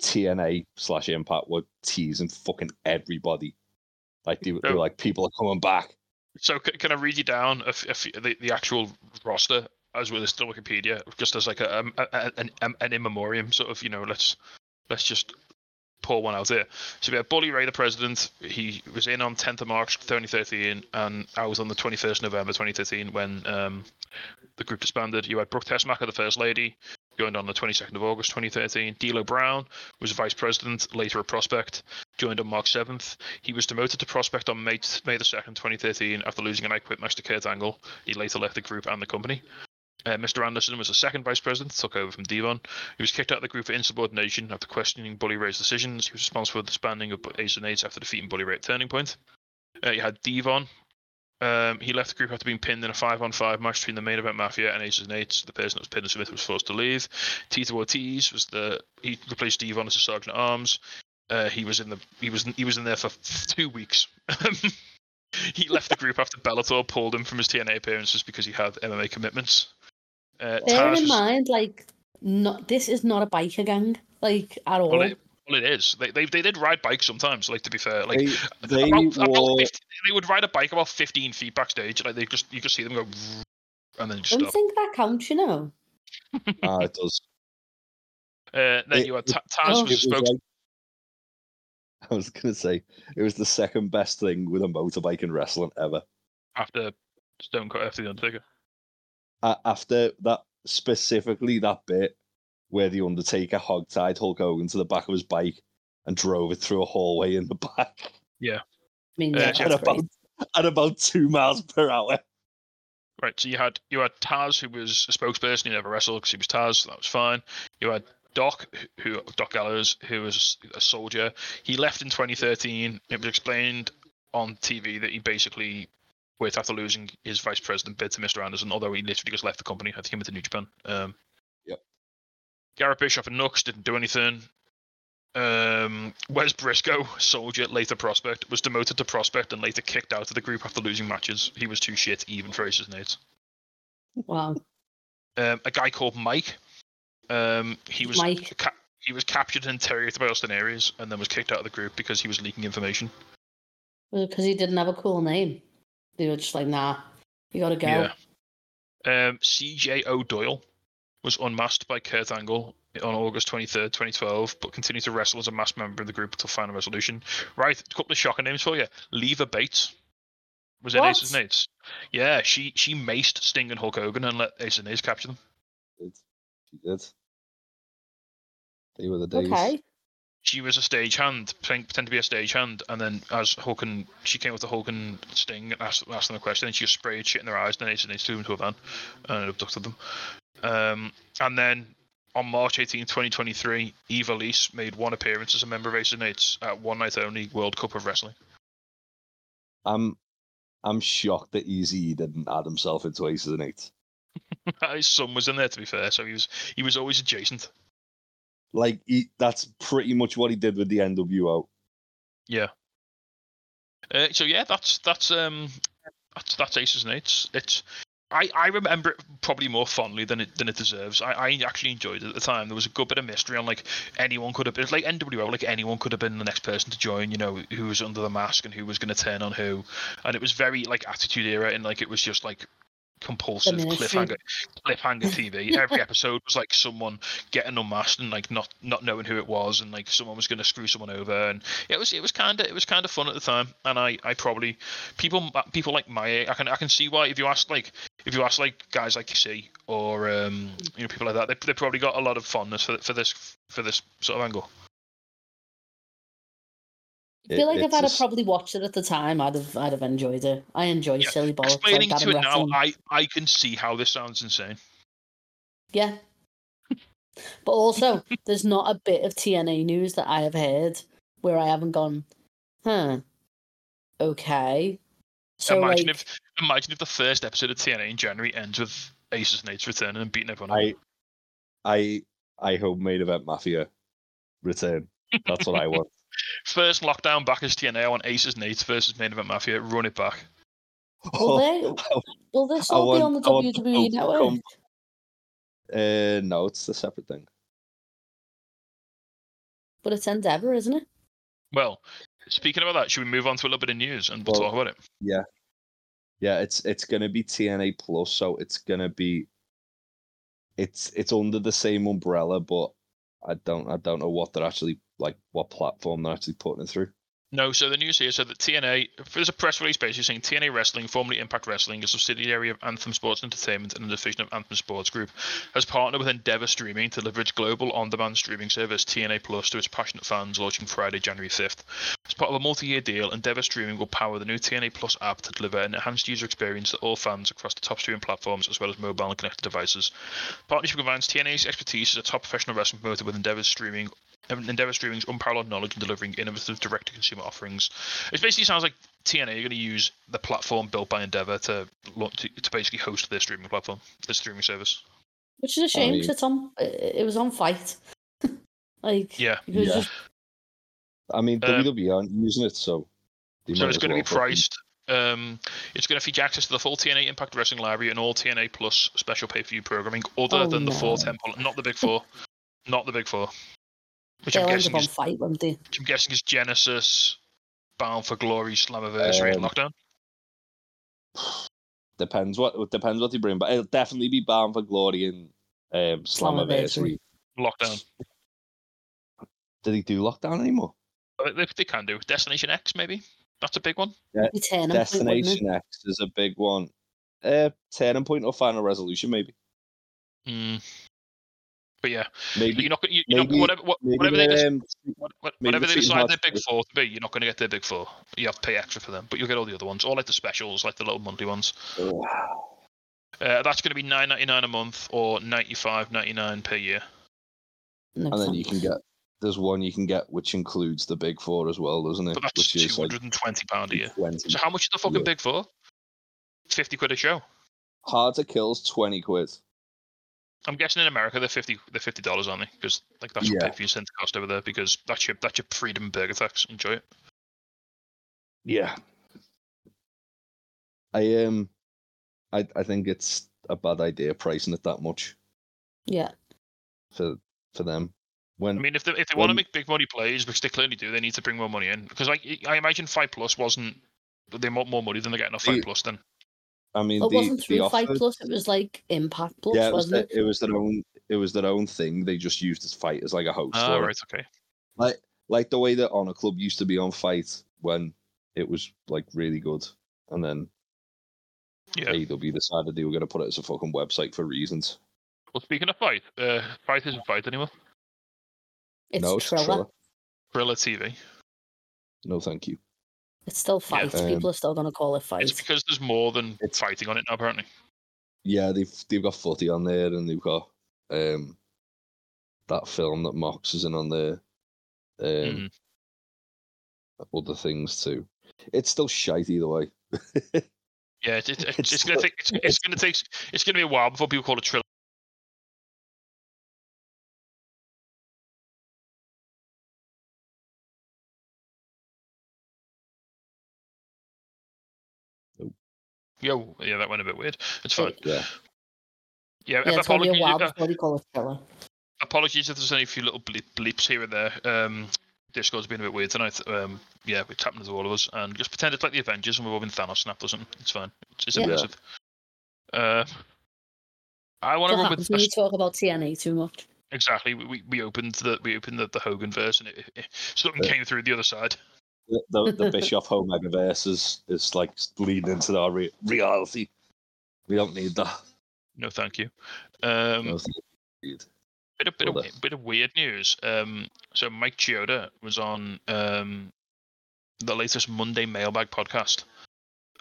T N A slash Impact were teasing fucking everybody. Like they, they were like, people are coming back. So can I read you down a, a, the, the actual roster as well as the Wikipedia, just as like a, a, a, an, an in memoriam sort of, you know, let's let's just pour one out there. So we have Bully Ray, the president. He was in on tenth of March twenty thirteen, and I was on the twenty-first of November twenty thirteen when um, the group disbanded. You had Brooke Tessmacher, the first lady, joined on the twenty-second of August twenty thirteen. D'Lo Brown was vice president, later a prospect, joined on March seventh. He was demoted to prospect on May, May the second, twenty thirteen, after losing an I Quit match to Kurt Angle. He later left the group and the company. Uh, Mister Anderson was the second vice president, took over from Devon. He was kicked out of the group for insubordination after questioning Bully Ray's decisions. He was responsible for the disbanding of Aces and Eights after defeating Bully Ray at Turning Point. Uh, you had Devon. Um, he left the group after being pinned in a five on five match between the main event Mafia and Aces and Eights. The person that was pinned and Smith was forced to leave. Tito Ortiz was the he replaced Devon as a sergeant at arms. Uh, he was in the he was he was in there for two weeks. He left the group after Bellator pulled him from his T N A appearances because he had M M A commitments. Uh, Bear Taz in was, mind, like, not this is not a biker gang, like at all. Well, it, all it is. They they they did ride bikes sometimes. Like, to be fair, like they they, about, were... about fifty, they would ride a bike about fifteen feet backstage. Like, they just you could see them go, and then just. I don't stop. Think that counts, you know. Ah, it does. Uh, then it, you had Taz oh, was, was spokes- like, I was gonna say it was the second best thing with a motorbike in wrestling ever. After Stone Cold, after the Undertaker. Uh, after that, specifically that bit where the Undertaker hogtied Hulk Hogan to the back of his bike and drove it through a hallway in the back. Yeah. I mean, yeah, uh, at, about, at about two miles per hour. Right, so you had you had Taz, who was a spokesperson. He never wrestled because he was Taz. So that was fine. You had Doc, who Doc Gallows, who was a soldier. He left in twenty thirteen. It was explained on T V that he basically quit after losing his vice president bid to Mister Anderson, although he literally just left the company. I think he went to New Japan. Um, yep. Garrett Bischoff and Nux didn't do anything. Um, Wes Brisco, soldier, later prospect, was demoted to prospect and later kicked out of the group after losing matches. He was too shit, even for Aces and Eights. Wow. Um, a guy called Mike. Um, he was Mike. Ca- he was captured and interrogated by Austin Aries, and then was kicked out of the group because he was leaking information. Well, because he didn't have a cool name. They were just like, nah, you gotta go. Yeah. Um, C J O'Doyle was unmasked by Kurt Angle on August twenty-third, twenty twelve, but continued to wrestle as a masked member of the group until final resolution. Right, a couple of shocking names for you. Leva Bates was in Aces and Eights. Yeah, she, she maced Sting and Hulk Hogan and let Aces and Eights capture them. She did. They were the days. Okay. She was a stagehand, pretend to be a stagehand, and then as Hulk and she came with the Hulk and Sting and asked, asked them a question, and she just sprayed shit in their eyes, and then Aces and Eights threw them to a van and abducted them. Um, and then on March eighteenth, twenty twenty-three, Eva Lise made one appearance as a member of Aces and Eights at One Night Only World Cup of Wrestling. I'm, I'm shocked that Eazy-E didn't add himself into Aces and Eights. His son was in there, to be fair, so he was he was always adjacent. Like, he, that's pretty much what he did with the N W O. Yeah. Uh, so yeah, that's that's um that's that's Aces and Eights. It's I, I remember it probably more fondly than it than it deserves. I, I actually enjoyed it at the time. There was a good bit of mystery on, like, anyone could have been, like N W O, like anyone could have been the next person to join. You know, who was under the mask and who was going to turn on who, and it was very like Attitude Era, and like it was just like. Compulsive cliffhanger cliffhanger T V. Every episode was like someone getting unmasked and like not not knowing who it was, and like someone was going to screw someone over, and it was it was kind of it was kind of fun at the time. And I, I probably people people like my I can I can see why if you ask like if you ask like guys like C or um you know people like that, they they probably got a lot of fondness for for this for this sort of angle. I feel like it, if I'd have just... probably watched it at the time, I'd have I'd have enjoyed it. I enjoy yeah. silly balls. Explaining like to it wrestling. now, I, I can see how this sounds insane. Yeah. But also, there's not a bit of T N A news that I have heard where I haven't gone, huh, okay. So imagine, like... if, imagine if the first episode of T N A in January ends with Aces and Eights returning and beating everyone up. I, I, I hope Main Event Mafia return. That's what I want. First Lockdown back as T N A on Aces and Eights versus Main Event Mafia. Run it back. Will, they, will this all want, be on the I W W E network? Com- uh, no, it's a separate thing. But it's Endeavour, isn't it? Well, speaking about that, should we move on to a little bit of news and we'll, we'll talk about it? Yeah. Yeah, it's it's going to be T N A Plus, so it's going to be... It's it's under the same umbrella, but I don't I don't know what they're actually... like what platform they're actually putting it through. No, so the news here said that T N A, there's a press release basically saying T N A Wrestling, formerly Impact Wrestling, a subsidiary of Anthem Sports Entertainment and a division of Anthem Sports Group, has partnered with Endeavour Streaming to deliver its global on-demand streaming service T N A Plus to its passionate fans, launching Friday, January fifth. As part of a multi-year deal, Endeavour Streaming will power the new T N A Plus app to deliver an enhanced user experience to all fans across the top streaming platforms as well as mobile and connected devices. Partnership combines T N A's expertise as a top professional wrestling promoter with Endeavour Streaming Endeavour Streaming's unparalleled knowledge in delivering innovative direct-to-consumer offerings. It basically sounds like T N A are going to use the platform built by Endeavour to, to to basically host their streaming platform, their streaming service. Which is a shame because I... it's on. It was on Fight. like yeah, yeah. Just... I mean, W W E um, aren't using it, so so it's going to well be priced. Um, it's going to feature access to the full T N A Impact Wrestling library and all T N A Plus special pay-per-view programming, other oh, than no. the four temple, not the big four, not the big four. Which They'll I'm guessing is, fight, won't they? Which I'm guessing is Genesis, Bound for Glory, Slammiversary, um, and Lockdown. Depends what depends what they bring, but it'll definitely be Bound for Glory and um, Slammiversary. Lockdown. Do they do Lockdown anymore? They, they can do. Destination X, maybe? That's a big one. Yeah. Destination point, X is a big one. Uh, Turning Point or Final Resolution, maybe. Mm. But yeah, maybe, you're not. You're maybe, not whatever what, maybe, whatever they decide, um, whatever they decide their big four to be, you're not going to get their big four. You have to pay extra for them, but you'll get all the other ones, all like the specials, like the little monthly ones. Wow. Uh, that's going to be nine ninety nine a month or ninety five ninety nine per year. No, and then you can get. There's one you can get which includes the big four as well, doesn't it? But that's two hundred and twenty pound like a year. twenty So how much is the fucking yeah. big four? Fifty quid a show. Hard to Kill's twenty quid. I'm guessing in America they're fifty. They're fifty dollars, aren't they? Because like that's yeah. what fifty cents cost over there. Because that's your that's your freedom burger tax. Enjoy it. Yeah. I um, I I think it's a bad idea pricing it that much. Yeah. For for them, when I mean if they if they when... want to make big money plays, which they clearly do, they need to bring more money in. Because like I imagine Fight Plus wasn't they want more money than they're getting off Fight the... Plus then. I mean, it the, wasn't through the Fight Plus. It was like Impact Plus, yeah, it was wasn't the, it? It was their own. It was their own thing. They just used as Fight as like a host. Oh, right, okay. Like, like the way that Honor Club used to be on Fight when it was like really good, and then yeah, A E W decided they were going to put it as a fucking website for reasons. Well, speaking of Fight, uh, Fight isn't Fight anymore. It's no, it's Triller. Triller T V. No, thank you. It's still Fight. Yeah. People um, are still going to call it Fight. It's because there's more than it's, fighting on it now, apparently. Yeah, they've they've got footy on there, and they've got um, that film that Mox is in on there. Um, mm-hmm. Other things too. It's still shite either way. Yeah, it, it, it's, it's, it's going to take it's, it's going to take it's going to be a while before people call it Triller. Yo, yeah, that went a bit weird. It's fine. Yeah, yeah. yeah apologies, a while before you call it filler. Apologies if there's any few little bleep, bleeps here and there. Um, Discord's been a bit weird tonight. Um, yeah, it's happened to all of us, and just pretend it's like the Avengers and we've all been Thanos snapped or something. It's fine. It's, it's yeah. impressive. Uh, I want to run with. We talk about T N A too much. Exactly. We we, we opened the we opened the, the Hogan verse, and it, it, something yeah. came through the other side. The, the Bischoff home megaverse is, is like leading into our re- reality. We don't need that. No, thank you. Um, no, thank you. Bit of bit well, of bit of weird news. Um, so Mike Chioda was on um, the latest Monday Mailbag podcast,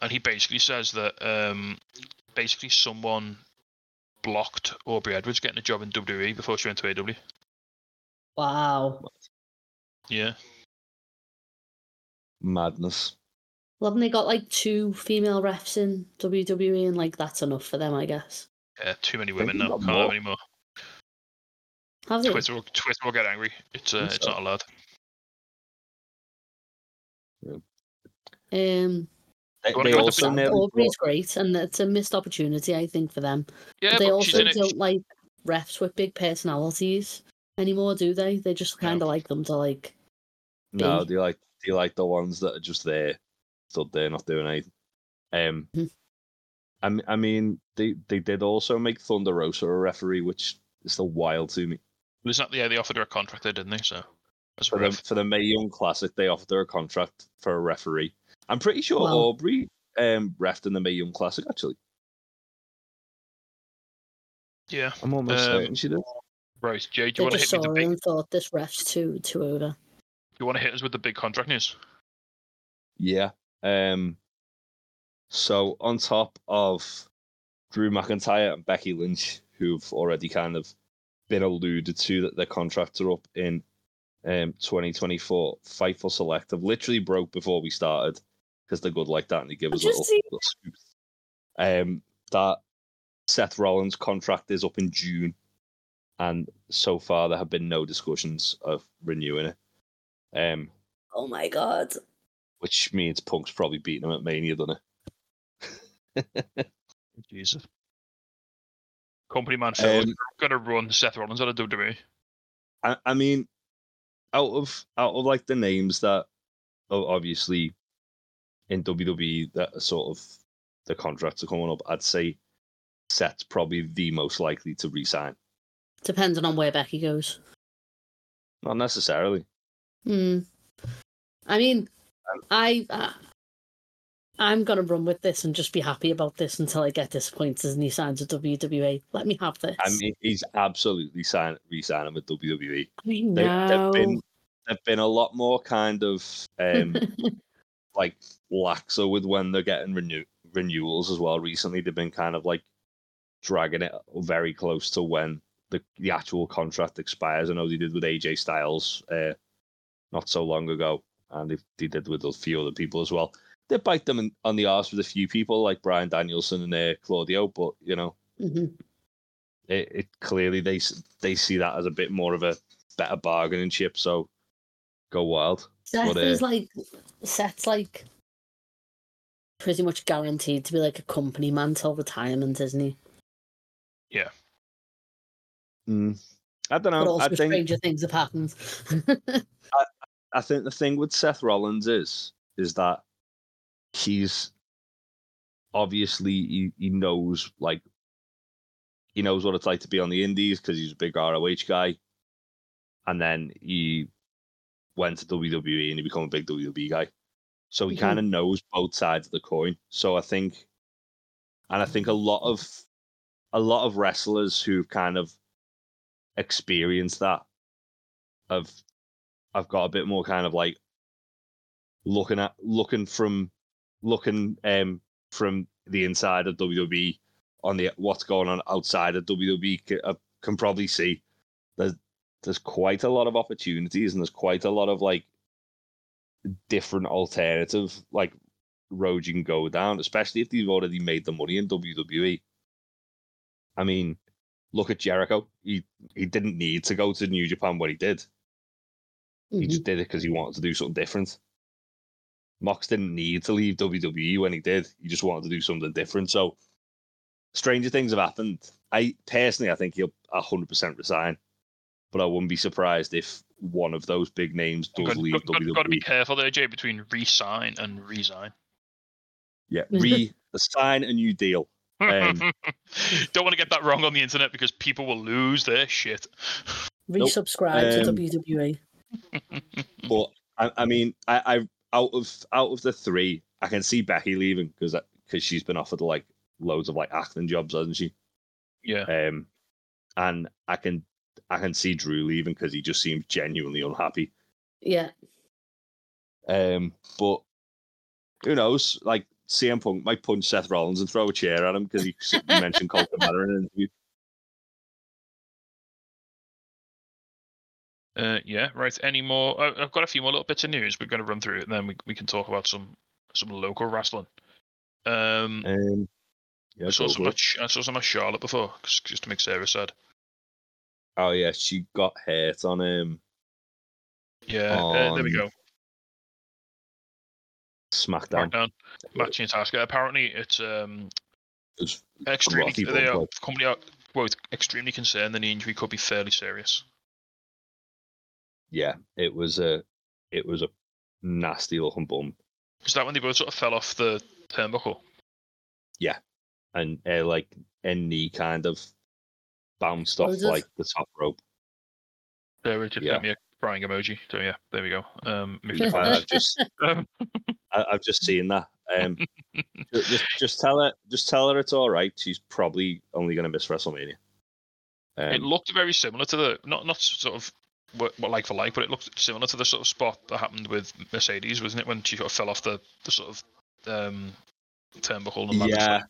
and he basically says that um, basically someone blocked Aubrey Edwards getting a job in W W E before she went to A E W. Wow. Yeah. Madness. Well, haven't they got like two female refs in W W E, and like that's enough for them, I guess. Yeah, too many women now. Can't more. have any more. Have they? Twitter will, Twitter will get angry. It's uh, it's so. not allowed. Yeah. Um, they, they also Aubrey's great, and it's a missed opportunity, I think, for them. Yeah, but they but also don't it. like refs with big personalities anymore, do they? They just kind of no. like them to like. Be. No, they like. Do you like the ones that are just there, stood there, not doing anything? Um, mm-hmm. I, I mean, they, they did also make Thunder Rosa a referee, which is still wild to me. Was that yeah? They offered her a contract, there, didn't they? So for the, for the Mae Young Classic, they offered her a contract for a referee. I'm pretty sure wow. Aubrey um refed in the Mae Young Classic actually. Yeah, I'm almost um, certain she did. Right, Jay, do you want to hit me the big? I thought this ref's too too older. You want to hit us with the big contract news? Yeah. Um, so on top of Drew McIntyre and Becky Lynch, who've already kind of been alluded to that their contracts are up in um, twenty twenty-four, Fightful Select have literally broke before we started because they're good like that and they give us a little, little scoop. Um, that Seth Rollins' contract is up in June, and so far there have been no discussions of renewing it. Um, oh my god! Which means Punk's probably beating him at Mania, doesn't it? Jesus. Company man, um, going to run Seth Rollins out of W W E. I, I mean, out of out of like the names that are obviously in W W E that are sort of the contracts are coming up, I'd say Seth's probably the most likely to resign. Depending on where Becky goes. Not necessarily. Hmm. I mean, I, I I'm gonna run with this and just be happy about this until I get disappointed and he signs with W W E. Let me have this. I mean, he's absolutely sign re-signing with W W E. I know. They, they've been they've been a lot more kind of um like laxer with when they're getting renew renewals as well. Recently, they've been kind of like dragging it very close to when the the actual contract expires. I know they did with A J Styles uh, not so long ago, and they, they did with a few other people as well. They bite them in, on the arse with a few people like Bryan Danielson and uh, Claudio, but you know, mm-hmm. it, it clearly they they see that as a bit more of a better bargaining chip. So go wild. Seth but, uh, is like Seth's like pretty much guaranteed to be like a company man till retirement, isn't he? Yeah. Mm. I don't know. But also I think stranger things have happened. I, I think the thing with Seth Rollins is is that. He's obviously he, he knows like he knows what it's like to be on the indies because he's a big R O H guy, and then he went to W W E and he became a big W W E guy, so he mm-hmm. kind of knows both sides of the coin. So I think, and I think a lot of a lot of wrestlers who've kind of experienced that have I've got a bit more kind of like looking at looking from. Looking um, from the inside of W W E on the what's going on outside of W W E, can, uh, can probably see there's there's quite a lot of opportunities and there's quite a lot of like different alternative like roads you can go down, especially if they've already made the money in W W E. I mean, look at Jericho. He he didn't need to go to New Japan when he did. Mm-hmm. He just did it because he wanted to do something different. Mox didn't need to leave W W E when he did. He just wanted to do something different. So, stranger things have happened. I personally, I think he'll one hundred percent resign, but I wouldn't be surprised if one of those big names does got, leave got, W W E. You've got to be careful there, Jay, between re-sign and resign. Yeah, re sign a new deal. Um, Don't want to get that wrong on the internet because people will lose their shit. Resubscribe nope. um, to W W E. But I, I mean, I. I Out of out of the three, I can see Becky leaving because because she's been offered like loads of like acting jobs, hasn't she? Yeah. Um, and I can I can see Drew leaving because he just seems genuinely unhappy. Yeah. Um, but who knows? Like C M Punk might punch Seth Rollins and throw a chair at him because he mentioned Colt Cabana in an interview. Uh, yeah, right. Any more? I've got a few more little bits of news. We're going to run through it, and then we we can talk about some some local wrestling. Um, um yeah, I saw some. Much, I saw some of Charlotte before, just to make Sarah sad. Oh yeah, she got hurt on him. Yeah, on... Uh, there we go. Smackdown. Smackdown. Match in Tasca. Apparently, it's um. It's extremely. They are like... company are quote extremely concerned that the injury could be fairly serious. Yeah, it was a it was a nasty looking bump. Is that when they both sort of fell off the turnbuckle? Yeah, and uh, like a knee kind of bounced off like the top rope. There we yeah. me a crying emoji. So yeah, there we go. Um, I've just um, I, I've just seen that. Um, just just tell her just tell her it's all right. She's probably only going to miss WrestleMania. Um, it looked very similar to the not not sort of. What, what like for like, but it looked similar to the sort of spot that happened with Mercedes, wasn't it? When she sort of fell off the, the sort of um, turnbuckle and landed. Yeah,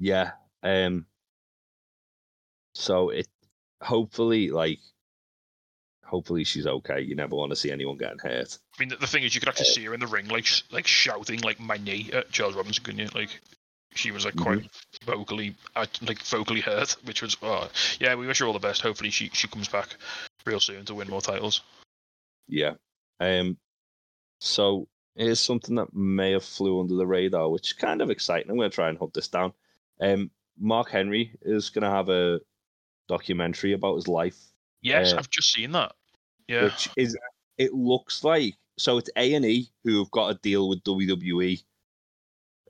yeah. Um, so it hopefully, like, hopefully she's okay. You never want to see anyone getting hurt. I mean, the, the thing is, you could actually uh, see her in the ring, like, like shouting, like, my knee at Charles Robinson, couldn't you? Like, she was like quite mm-hmm. vocally, like vocally hurt, which was, oh, yeah. We wish her all the best. Hopefully, she, she comes back real soon to win more titles. Yeah. Um. So here's something that may have flew under the radar, which is kind of exciting. I'm going to try and hunt this down. Um. Mark Henry is going to have a documentary about his life. Yes, uh, I've just seen that. yeah. Which is, it looks like, so it's A and E who have got a deal with W W E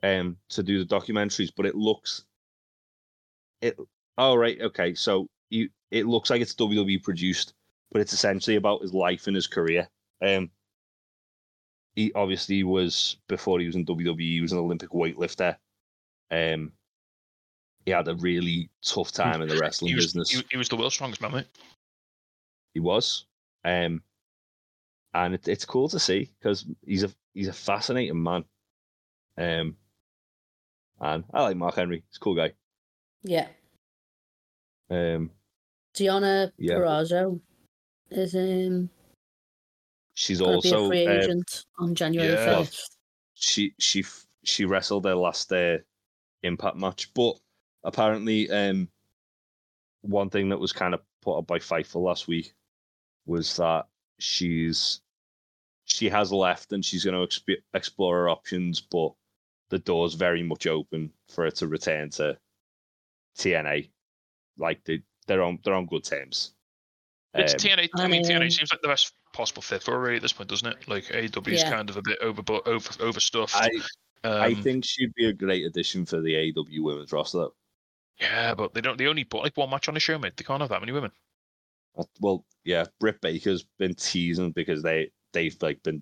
um, to do the documentaries, but it looks, it, oh, right, okay, so you, it looks like it's W W E produced, but it's essentially about his life and his career. Um, he obviously was, before he was in W W E, he was an Olympic weightlifter. Um, he had a really tough time in the wrestling he was, business. He, he was the world's strongest man, mate. He was. Um, and it, it's cool to see because he's a he's a fascinating man. Um, and I like Mark Henry. He's a cool guy. Yeah. Um, Deonna yeah. Purrazzo is um. She's also be a free agent uh, on January first. Yeah. She she she wrestled their last uh, Impact match, but apparently, um, one thing that was kind of put up by Fightful last week was that she's she has left and she's going to exp- explore her options, but the door's very much open for her to return to T N A. Like they they're on they're on good terms. It's um, T N A. I mean, T N A seems like the best possible fit for her really at this point, doesn't it? Like A E W is yeah. kind of a bit over, over overstuffed. I, um, I think she'd be a great addition for the A E W women's roster. Though. Yeah, but they don't. They only put like one match on the show, mate. They can't have that many women. Well, yeah, Britt Baker's been teasing because they they've like been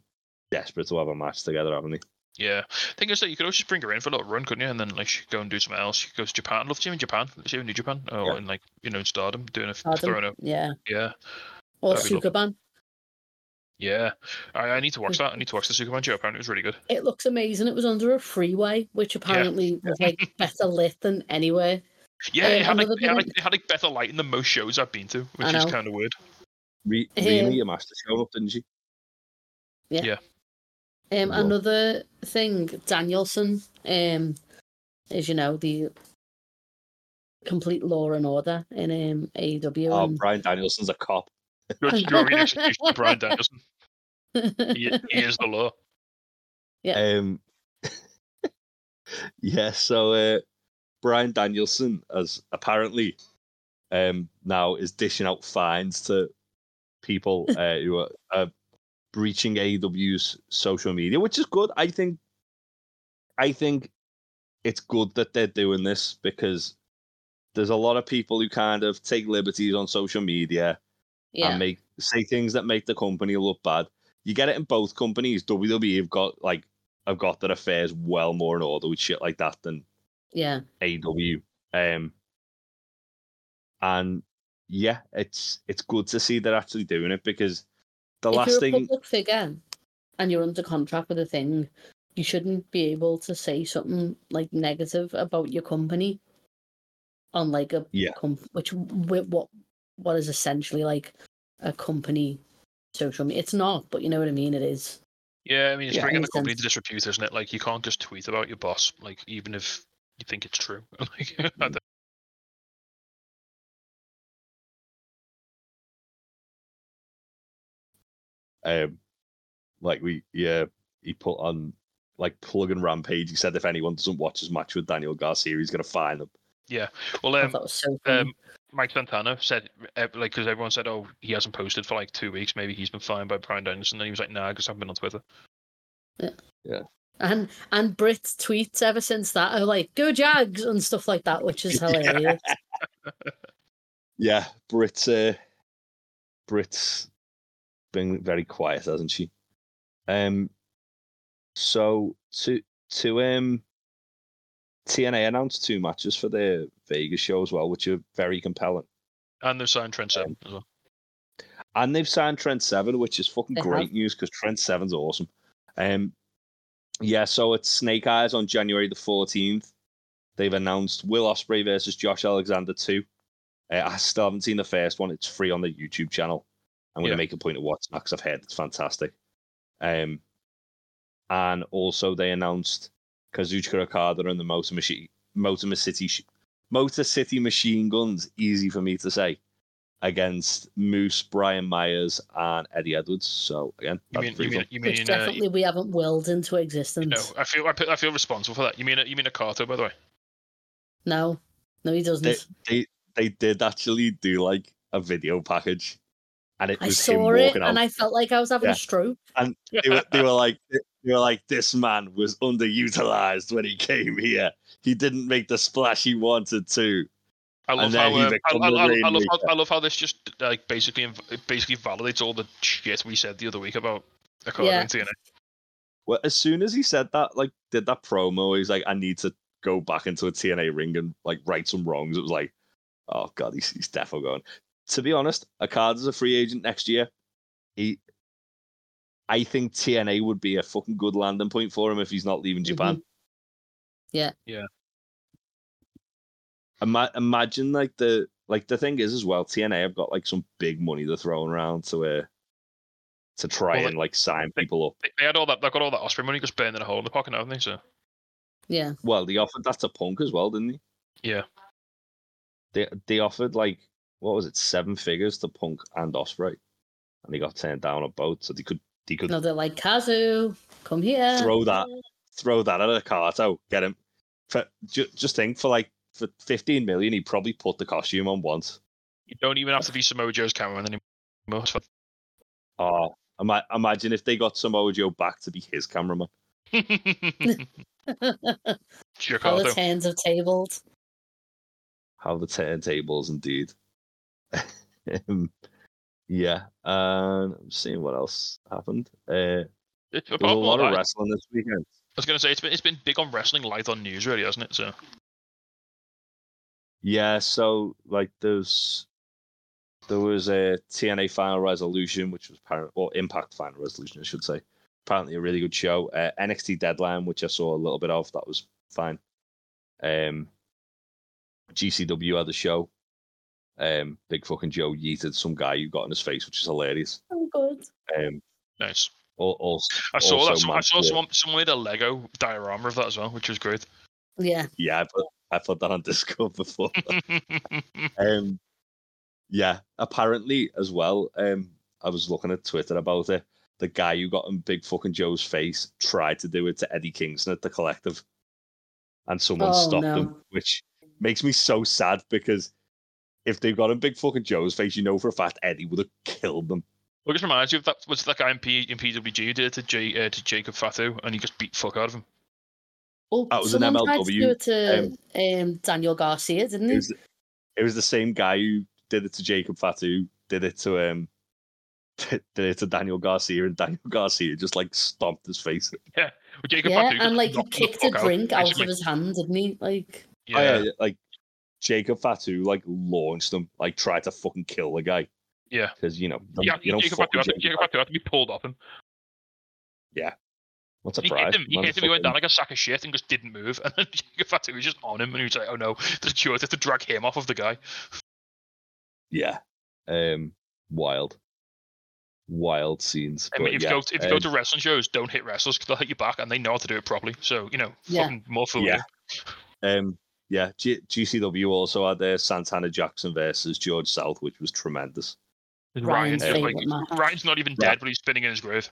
desperate to have a match together, haven't they? Yeah, thing is that you could always just bring her in for a little run, couldn't you? And then like she could go and do something else. She could go to Japan. I'd love to see her in Japan. She in New Japan, or oh, yeah. in like you know, in Stardom, doing a Stardom. Yeah, yeah, or Sukuban. Yeah, I, I need to watch that. I need to watch the Sukuban show. Apparently, it was really good. It looks amazing. It was under a freeway, which apparently yeah. was like better lit than anywhere. Yeah, um, it, had like, it, had like, it had like better lighting than most shows I've been to, which is kind of weird. Re- really, your um, master showed up, didn't she? Yeah. yeah. Um, another thing, Danielson um, is, you know, the complete law and order in um, A E W. Oh, and... Brian Danielson's a cop. Brian Danielson. He, he is the law. Yeah. Um, yeah, so uh, Brian Danielson has apparently um, now is dishing out fines to people uh, who are... Uh, breaching A E W's social media, which is good. I think I think it's good that they're doing this because there's a lot of people who kind of take liberties on social media yeah. and make say things that make the company look bad. You get it in both companies. W W E have got like have got their affairs well more in order with shit like that than yeah. A E W. Um and yeah, it's it's good to see they're actually doing it because The if last you're a thing... public figure and you're under contract with a thing, you shouldn't be able to say something like negative about your company on like a yeah. com- which what what is essentially like a company social media. It's not, but you know what I mean. It is. Yeah, I mean, it's yeah, bringing the company to disrepute, isn't it? Like you can't just tweet about your boss, like even if you think it's true. Like, I don't... Um, like we, yeah, he put on like plug and Rampage. He said if anyone doesn't watch his match with Daniel Garcia, he's gonna fine them. Yeah, well, um, oh, so um Mike Santana said uh, like because everyone said oh he hasn't posted for like two weeks, maybe he's been fined by Brian Danielson. And he was like nah, because I've been on Twitter. Yeah, yeah, and and Brit's tweets ever since that are like go Jags and stuff like that, which is hilarious. yeah, yeah Brit, uh, Brit's. Been very quiet, hasn't she? Um. So to to um. T N A announced two matches for their Vegas show as well, which are very compelling. And they've signed Trent Seven um, as well. And they've signed Trent Seven, which is fucking they great have. news because Trent Seven's awesome. Um. Yeah. So it's Snake Eyes on January the fourteenth. They've announced Will Ospreay versus Josh Alexander two. Uh, I still haven't seen the first one. It's free on the YouTube channel. I'm going yeah. to make a point of watching that because I've heard it's fantastic. Um, and also they announced Kazuchika Okada and the Motor Machine, Motor City, Motor City Machine Guns. Easy for me to say against Moose, Brian Myers, and Eddie Edwards. So again, you mean, you mean, you mean, Which uh, definitely we haven't willed into existence. You know, I feel I feel responsible for that. You mean you mean Okada, by the way? No, no, he doesn't. They they, they did actually do like a video package. and it was I saw him walking it, out. And I felt like I was having yeah. a stroke. And they were, they were like, they were like, this man was underutilized when he came here. He didn't make the splash he wanted to. I love how um, I, I, I, I love how I love how this just like basically basically validates all the shit we said the other week about Akana yeah. and T N A. Well, as soon as he said that, like, did that promo, he's like, I need to go back into a T N A ring and like right some wrongs. It was like, oh god, he's he's definitely going. To be honest, Akada's a free agent next year. He, I think T N A would be a fucking good landing point for him if he's not leaving Japan. Mm-hmm. Yeah. Yeah. Imagine like the like the thing is as well. T N A have got like some big money they're throwing around to uh, to try well, and like sign they, people up. They had all that. They got all that Osprey money just burning a hole in the pocket, haven't they? So yeah. Well, they offered that to Punk as well, didn't they? Yeah. They they offered like what was it seven figures to Punk and Osprey, and they got turned down at both. So they could they could. No, they're like Kazu, come here. Throw that, throw that at a cart. Oh, get him. For, just, just think for like. For fifteen million, he probably put the costume on once. You don't even have to be Samoa Joe's cameraman anymore. Oh, ima- imagine if they got Samoa Joe back to be his cameraman. All the turns of tables. How the turntables, indeed. um, yeah, and I'm seeing what else happened. Uh, there was a lot of wrestling this weekend. I was going to say it's been it's been big on wrestling, light on news, really, hasn't it? So. Yeah, so like there's there was a T N A Final Resolution, which was apparent, or Impact Final Resolution, I should say. Apparently, a really good show. Uh, N X T Deadline, which I saw a little bit of, that was fine. Um, G C W had a show. Um, Big fucking Joe yeeted some guy who got in his face, which is hilarious. Oh, good. Um, nice. All, all, I saw that. Some, I saw someone someone made a Lego diorama of that as well, which was great. Yeah. Yeah, but. I put that on Discord before. um, yeah, apparently as well. Um, I was looking at Twitter about it. The guy who got in Big fucking Joe's face tried to do it to Eddie Kingston at the Collective, and someone oh, stopped no. him, which makes me so sad because if they got in Big fucking Joe's face, you know for a fact Eddie would have killed them. Well, it just reminds you of that was that guy in, P- in P W G who did it to J- uh, to Jacob Fatu, and he just beat the fuck out of him. Well, that was an M L W. Tried to do it to um, um, Daniel Garcia, didn't he? It was, it was the same guy who did it to Jacob Fatu, did it to um, did it to Daniel Garcia, and Daniel Garcia just like stomped his face. Yeah, well, Jacob yeah, Fatu and like he kicked a drink out, out of his hand, didn't he? Like, yeah, oh, yeah like Jacob Fatu like launched him, like tried to fucking kill the guy. Yeah, because you know, yeah, you know, Jacob Fatu had to be pulled off him. Yeah. What's a he hit him, he, hit him. He went down like a sack of shit and just didn't move. And then Fatu was just on him, and he was like, oh no, the cure to drag him off of the guy. Yeah. Um, wild. Wild scenes. I mean, if, yeah, you go to, if you um, go to wrestling shows, don't hit wrestlers because they'll hit you back and they know how to do it properly. So, you know, yeah. fucking more food. Yeah. Um, yeah. G- GCW also had uh, Santana Jackson versus George South, which was tremendous. Ryan's, Ryan's, like, like, Ryan's not even yeah. dead, but he's spinning in his grave.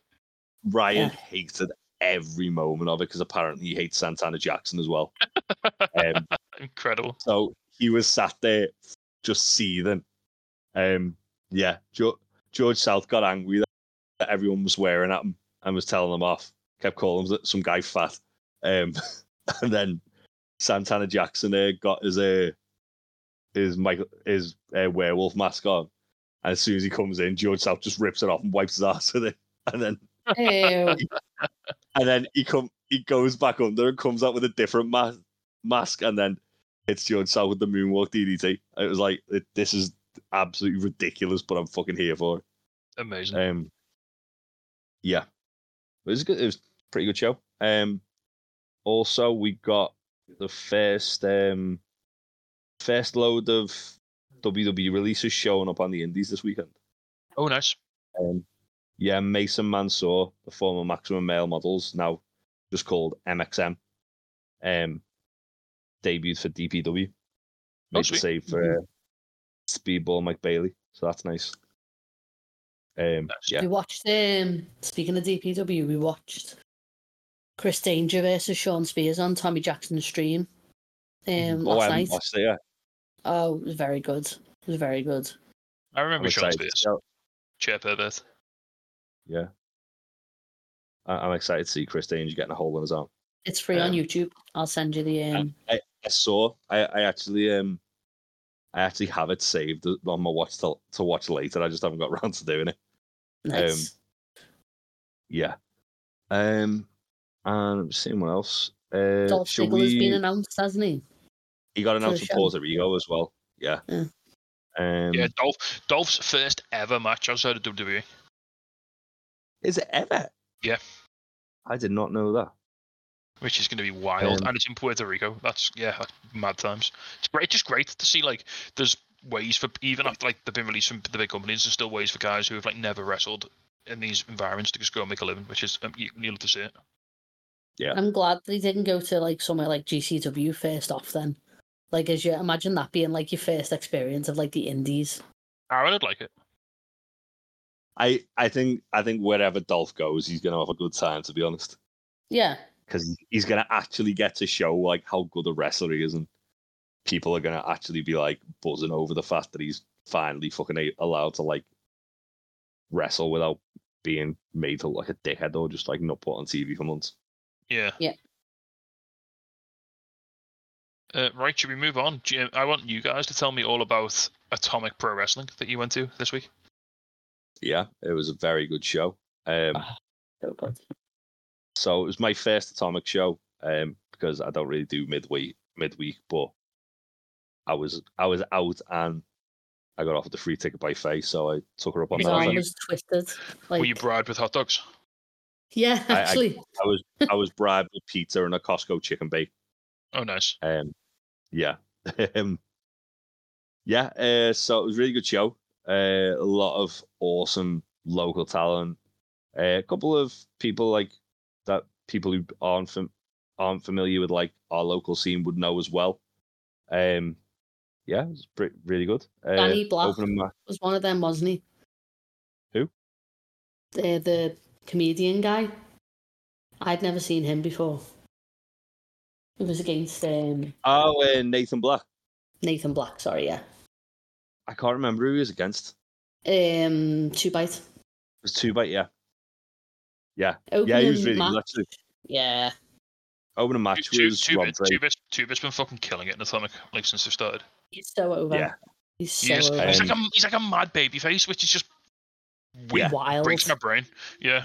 Ryan yeah. hated every moment of it because apparently he hates Santana Jackson as well. Um, incredible. So he was sat there just seething. Um, yeah, jo- George South got angry that everyone was swearing at him and was telling him off. Kept calling him some guy fat. Um, and then Santana Jackson uh, got his uh, his Michael his uh, werewolf mask on, and as soon as he comes in, George South just rips it off and wipes his ass with it, and then. Ew. And then he come, he goes back under and comes out with a different ma- mask, and then it's George South with the moonwalk D D T. It was like it, this is absolutely ridiculous, but I'm fucking here for it. Amazing. Um, yeah, it was good. It was a pretty good show. Um, also we got the first um first load of W W E releases showing up on the Indies this weekend. Oh, nice. Um. Yeah, Mason Mansour, the former Maximum Male Models, now just called M X M, um, debuted for D P W. Made the save for uh, Speedball Mike Bailey, so that's nice. Um, yeah. We watched, um, speaking of D P W, we watched Chris Danger versus Sean Spears on Tommy Jackson's stream um, oh, last I night. Watched it, yeah. Oh, it was very good. It was very good. I remember Sean Spears. Chair Pervert. Yeah. I'm excited to see Chris Angel getting a hold on his arm. It's free um, on YouTube. I'll send you the. Um... I, I saw. I, I actually um, I actually have it saved on my watch to, to watch later. I just haven't got around to doing it. Nice. Um, yeah. Um, and I'm seeing what else. Uh, Dolph Ziggler we... has been announced, hasn't he? He got announced in Puerto Rico as well. Yeah. Yeah. Um, yeah. Dolph. Dolph's first ever match outside of W W E. Is it ever? Yeah. I did not know that. Which is going to be wild, um, and it's in Puerto Rico. That's yeah, mad times. It's great. It's just great to see like there's ways for even after like they've been released from the big companies, there's still ways for guys who have like never wrestled in these environments to just go and make a living, which is um, you, you love to see it. Yeah, I'm glad they didn't go to like somewhere like G C W first off. Then, like, as you imagine that being like your first experience of like the Indies. I would like it. I I think I think wherever Dolph goes, he's going to have a good time. To be honest. Yeah. Because he's going to actually get to show like how good a wrestler he is, and people are going to actually be like buzzing over the fact that he's finally fucking allowed to like wrestle without being made to look like a dickhead or just like not put on T V for months. Yeah. Yeah. Uh, right, should we move on? Jim, I want you guys to tell me all about Atomic Pro Wrestling that you went to this week. Yeah, it was a very good show. Um, oh, so good. So it was my first Atomic show um, because I don't really do midweek, midweek, but I was I was out and I got offered a free ticket by Faye, so I took her up on that. I was twisted. Like... Were you bribed with hot dogs? Yeah, actually, I, I, I was I was bribed with pizza and a Costco chicken bake. Oh, nice. Um, yeah, yeah. Uh, so it was a really good show. Uh, a lot of awesome local talent. Uh, a couple of people like. That people who aren't fam- aren't familiar with like our local scene would know as well. Um, yeah, it was pretty, really good. Uh, Danny Black my... was one of them, wasn't he? Who? The the comedian guy. I'd never seen him before. It was against um. Oh, uh, Nathan Black. Nathan Black, sorry, yeah. I can't remember who he was against. Um, Two Bite. It was Two Bite, yeah. Yeah, Open yeah, he was really match. Good, actually. Yeah. Opening match two, was two, Rob Ray. Two, two bit's been fucking killing it in Atomic, like, since they've started. He's so over. Yeah. He's so he's, over. He's like, a, he's like a mad baby face, which is just weird. Wild. Breaks my brain. Yeah.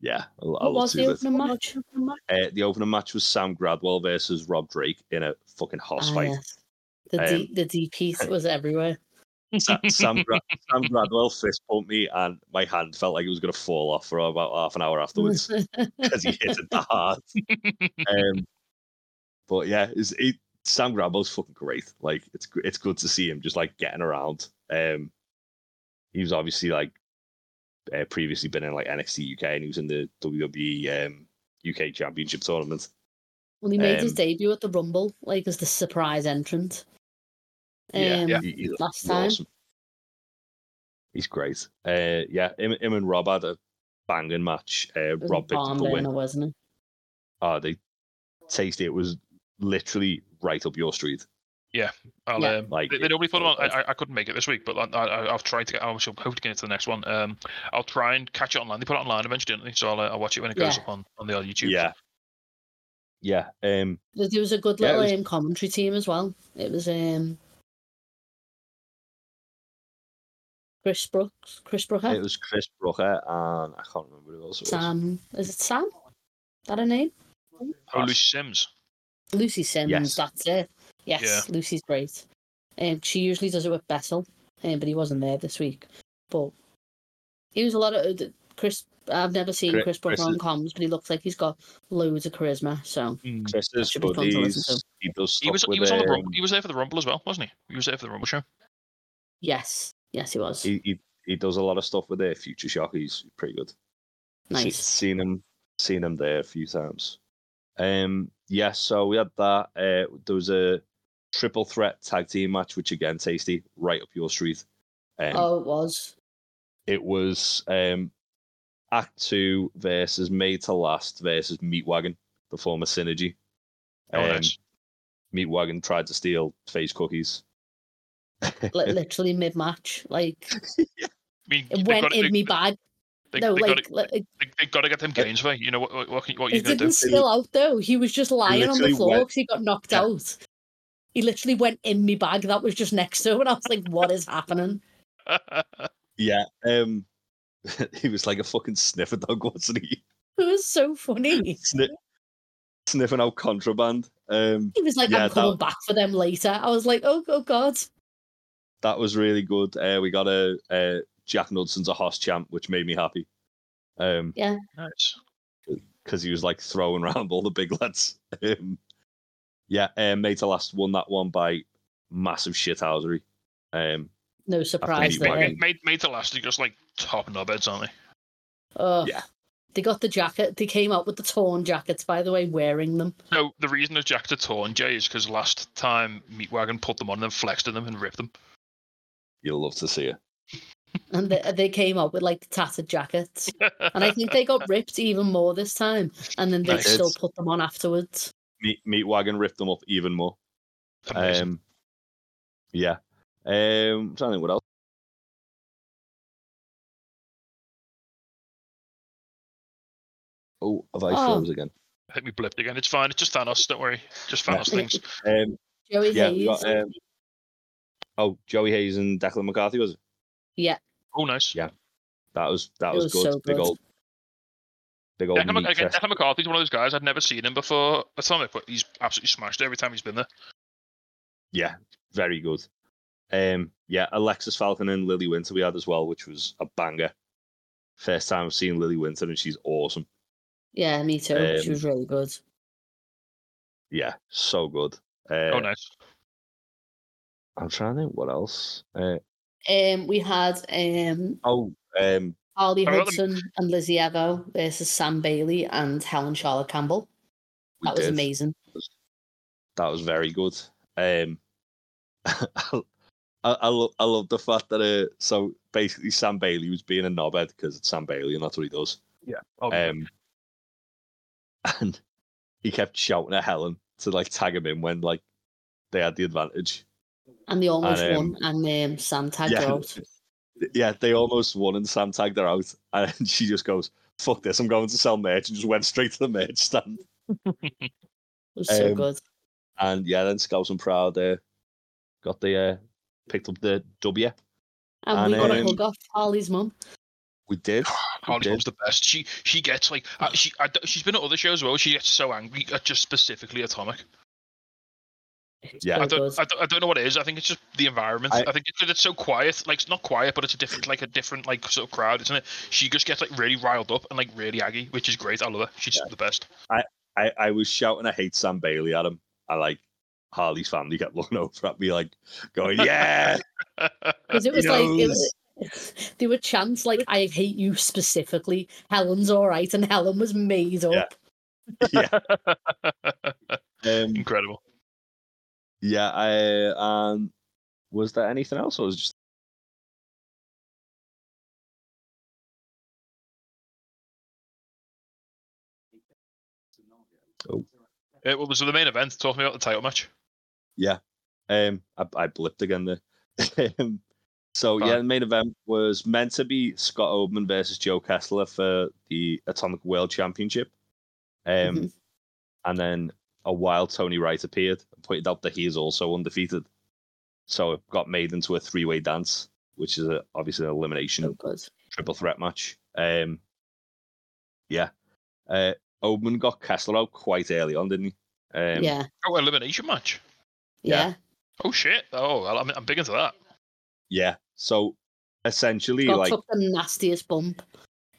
Yeah. I, I what was the opening match? Uh, the opening match was Sam Gradwell versus Rob Drake in a fucking horse ah, fight. Yes. The, um, D, the D piece was everywhere. Sam, Sam Gradwell fist pumped me and my hand felt like it was going to fall off for about half an hour afterwards because he hit it that hard. Um, but yeah, it's, it, Sam Gradwell's fucking great. Like it's it's good to see him just like getting around. Um, he was obviously like uh, previously been in like N X T U K and he was in the W W E um, U K Championship tournament. Well, he made um, his debut at the Rumble, like as the surprise entrant. Yeah, um, yeah. He, he last time. Awesome. He's great. Uh, yeah, him, him and Rob had a banging match. Uh, Rob picked up the win, wasn't it? Oh, they tasty. It was literally right up your street. Yeah, I'll, yeah. Um, like they, they normally put it on. I, I couldn't make it this week, but I, I, I'll try to get. I should hope to get into the next one. Um, I'll try and catch it online. They put it online eventually, didn't they? So I'll, uh, I'll watch it when it goes yeah. up on, on the old YouTube. Yeah. Yeah. Um, there was a good yeah, little was... um, commentary team as well. It was. Um... Chris Brooks, Chris Brooker. It was Chris Brooker, and I can't remember who else it was. Sam, is it Sam? Is that her name? Oh, Lucy Sims. Lucy Sims, yes. That's it. Yes, yeah. Lucy's great. Um, she usually does it with Bessel, um, but he wasn't there this week. But he was a lot of Chris. I've never seen Chris, Chris Brooker on comms, but he looks like he's got loads of charisma. So Chris is buddies. He does. He was. He was on the Rumble. He was there for the Rumble as well, wasn't he? He was there for the Rumble show. Yes. Yes, he was. He, he he does a lot of stuff with their Future Shock. He's pretty good. Nice. See, seen him, seen him there a few times. Um, yeah. So we had that. Uh, there was a triple threat tag team match, which again, tasty, right up your street. Um, oh, it was. It was um, Act Two versus Made to Last versus Meatwagon, the former Synergy. Oh, um, nice. Meatwagon tried to steal Faye's cookies. Literally mid match, like yeah. mean, went gotta, in they, me bad. They, no, they like, gotta, like they, they got to get them gains right. You know what? What, what, what are you going to do? He didn't spill out though. He was just lying on the floor because he got knocked yeah. out. He literally went in me bag that was just next to him, and I was like, "What is happening?" Yeah, um, he was like a fucking sniffer dog, wasn't he? It was so funny. Sniff, sniffing out contraband. Um, he was like, yeah, "I'm coming that, back for them later." I was like, "Oh, oh God!" That was really good. Uh, we got a, a Jack Nudson's a horse champ, which made me happy. Um, yeah, nice. Because he was like throwing around all the big lads. Um, Yeah, um, Meta Last won that one by massive shithousery. Um, no surprise there. Meta Last are just like top knobheads, aren't they? Oh, yeah. They got the jacket. They came out with the torn jackets, by the way, wearing them. No, the reason the jackets are torn, Jay, is because last time Meatwagon put them on and flexed them and ripped them. You'll love to see it. And they, they came out with like the tattered jackets. And I think they got ripped even more this time. And then they nice. still put them on afterwards. Meat, meat wagon ripped them up even more. Um, yeah. Um, I'm trying to think what else. Oh, have I oh. froze again? I think we blipped again. It's fine. It's just Thanos. Don't worry. Just Thanos yeah. things. Um, Joey yeah, Hayes. Got, um, oh, Joey Hayes and Declan McCarthy, was it? Yeah. Oh, nice. Yeah. That was that was, was good. So good. Big old. Declan, again, Declan McCarthy's one of those guys. I'd never seen him before Atomic, but he's absolutely smashed it every time he's been there. Yeah, very good. Um, yeah, Alexis Falcon and Lily Winter we had as well, which was a banger. First time I've seen Lily Winter, and she's awesome. Yeah, me too. Um, she was really good. Yeah, so good. Uh, oh, nice. I'm trying to think what else. Uh, um, we had um. Oh, um. Harley Hudson and Lizzie Evo versus Sam Bailey and Helen Charlotte Campbell. We that was did. amazing. That was very good. Um, I, I, lo- I love the fact that uh, so basically Sam Bailey was being a knobhead because it's Sam Bailey and that's what he does. Yeah. Okay. Um, and he kept shouting at Helen to like tag him in when like they had the advantage. And they almost and, um, won, and um, Sam tagged yeah. out. Yeah, they almost won and Sam tagged her out and she just goes, fuck this, I'm going to sell merch, and just went straight to the merch stand. It was um, so good. And yeah, then Scouse and Proud uh, got the, uh, picked up the W. And, and we got um, a hug off Harley's mum. We did. Harley's mum's the best. She she gets like, uh, she, I, she's been at other shows as well, she gets so angry at just specifically Atomic. It's yeah, I don't, I don't, I don't know what it is. I think it's just the environment. I, I think it's, it's so quiet. Like it's not quiet, but it's a different, like a different, like sort of crowd, isn't it? She just gets like really riled up and like really aggy, which is great. I love her. She's yeah. the best. I, I, I, was shouting, I hate Sam Bailey at him. I like Harley's family kept looking over at me, like going, yeah. Because it was like it was, there were chants like, I hate you specifically. Helen's all right, and Helen was made up. Yeah. yeah. um, Incredible. Yeah, I, um, was there anything else, or was it just... Oh. It was the main event, talking about the title match. Yeah, um, I, I blipped again there. um, so, Fine. yeah, the main event was meant to be Scott Oldman versus Joe Kessler for the Atomic World Championship. Um, mm-hmm. And then... a while Tony Wright appeared and pointed out that he is also undefeated. So it got made into a three-way dance, which is a, obviously an elimination oh, triple threat match. Um, yeah. Uh, Oldman got Kessler out quite early on, didn't he? Um, yeah. Oh, elimination match? Yeah. yeah. Oh, shit. Oh, I'm, I'm big into that. Yeah. So essentially... Scott like... took the nastiest bump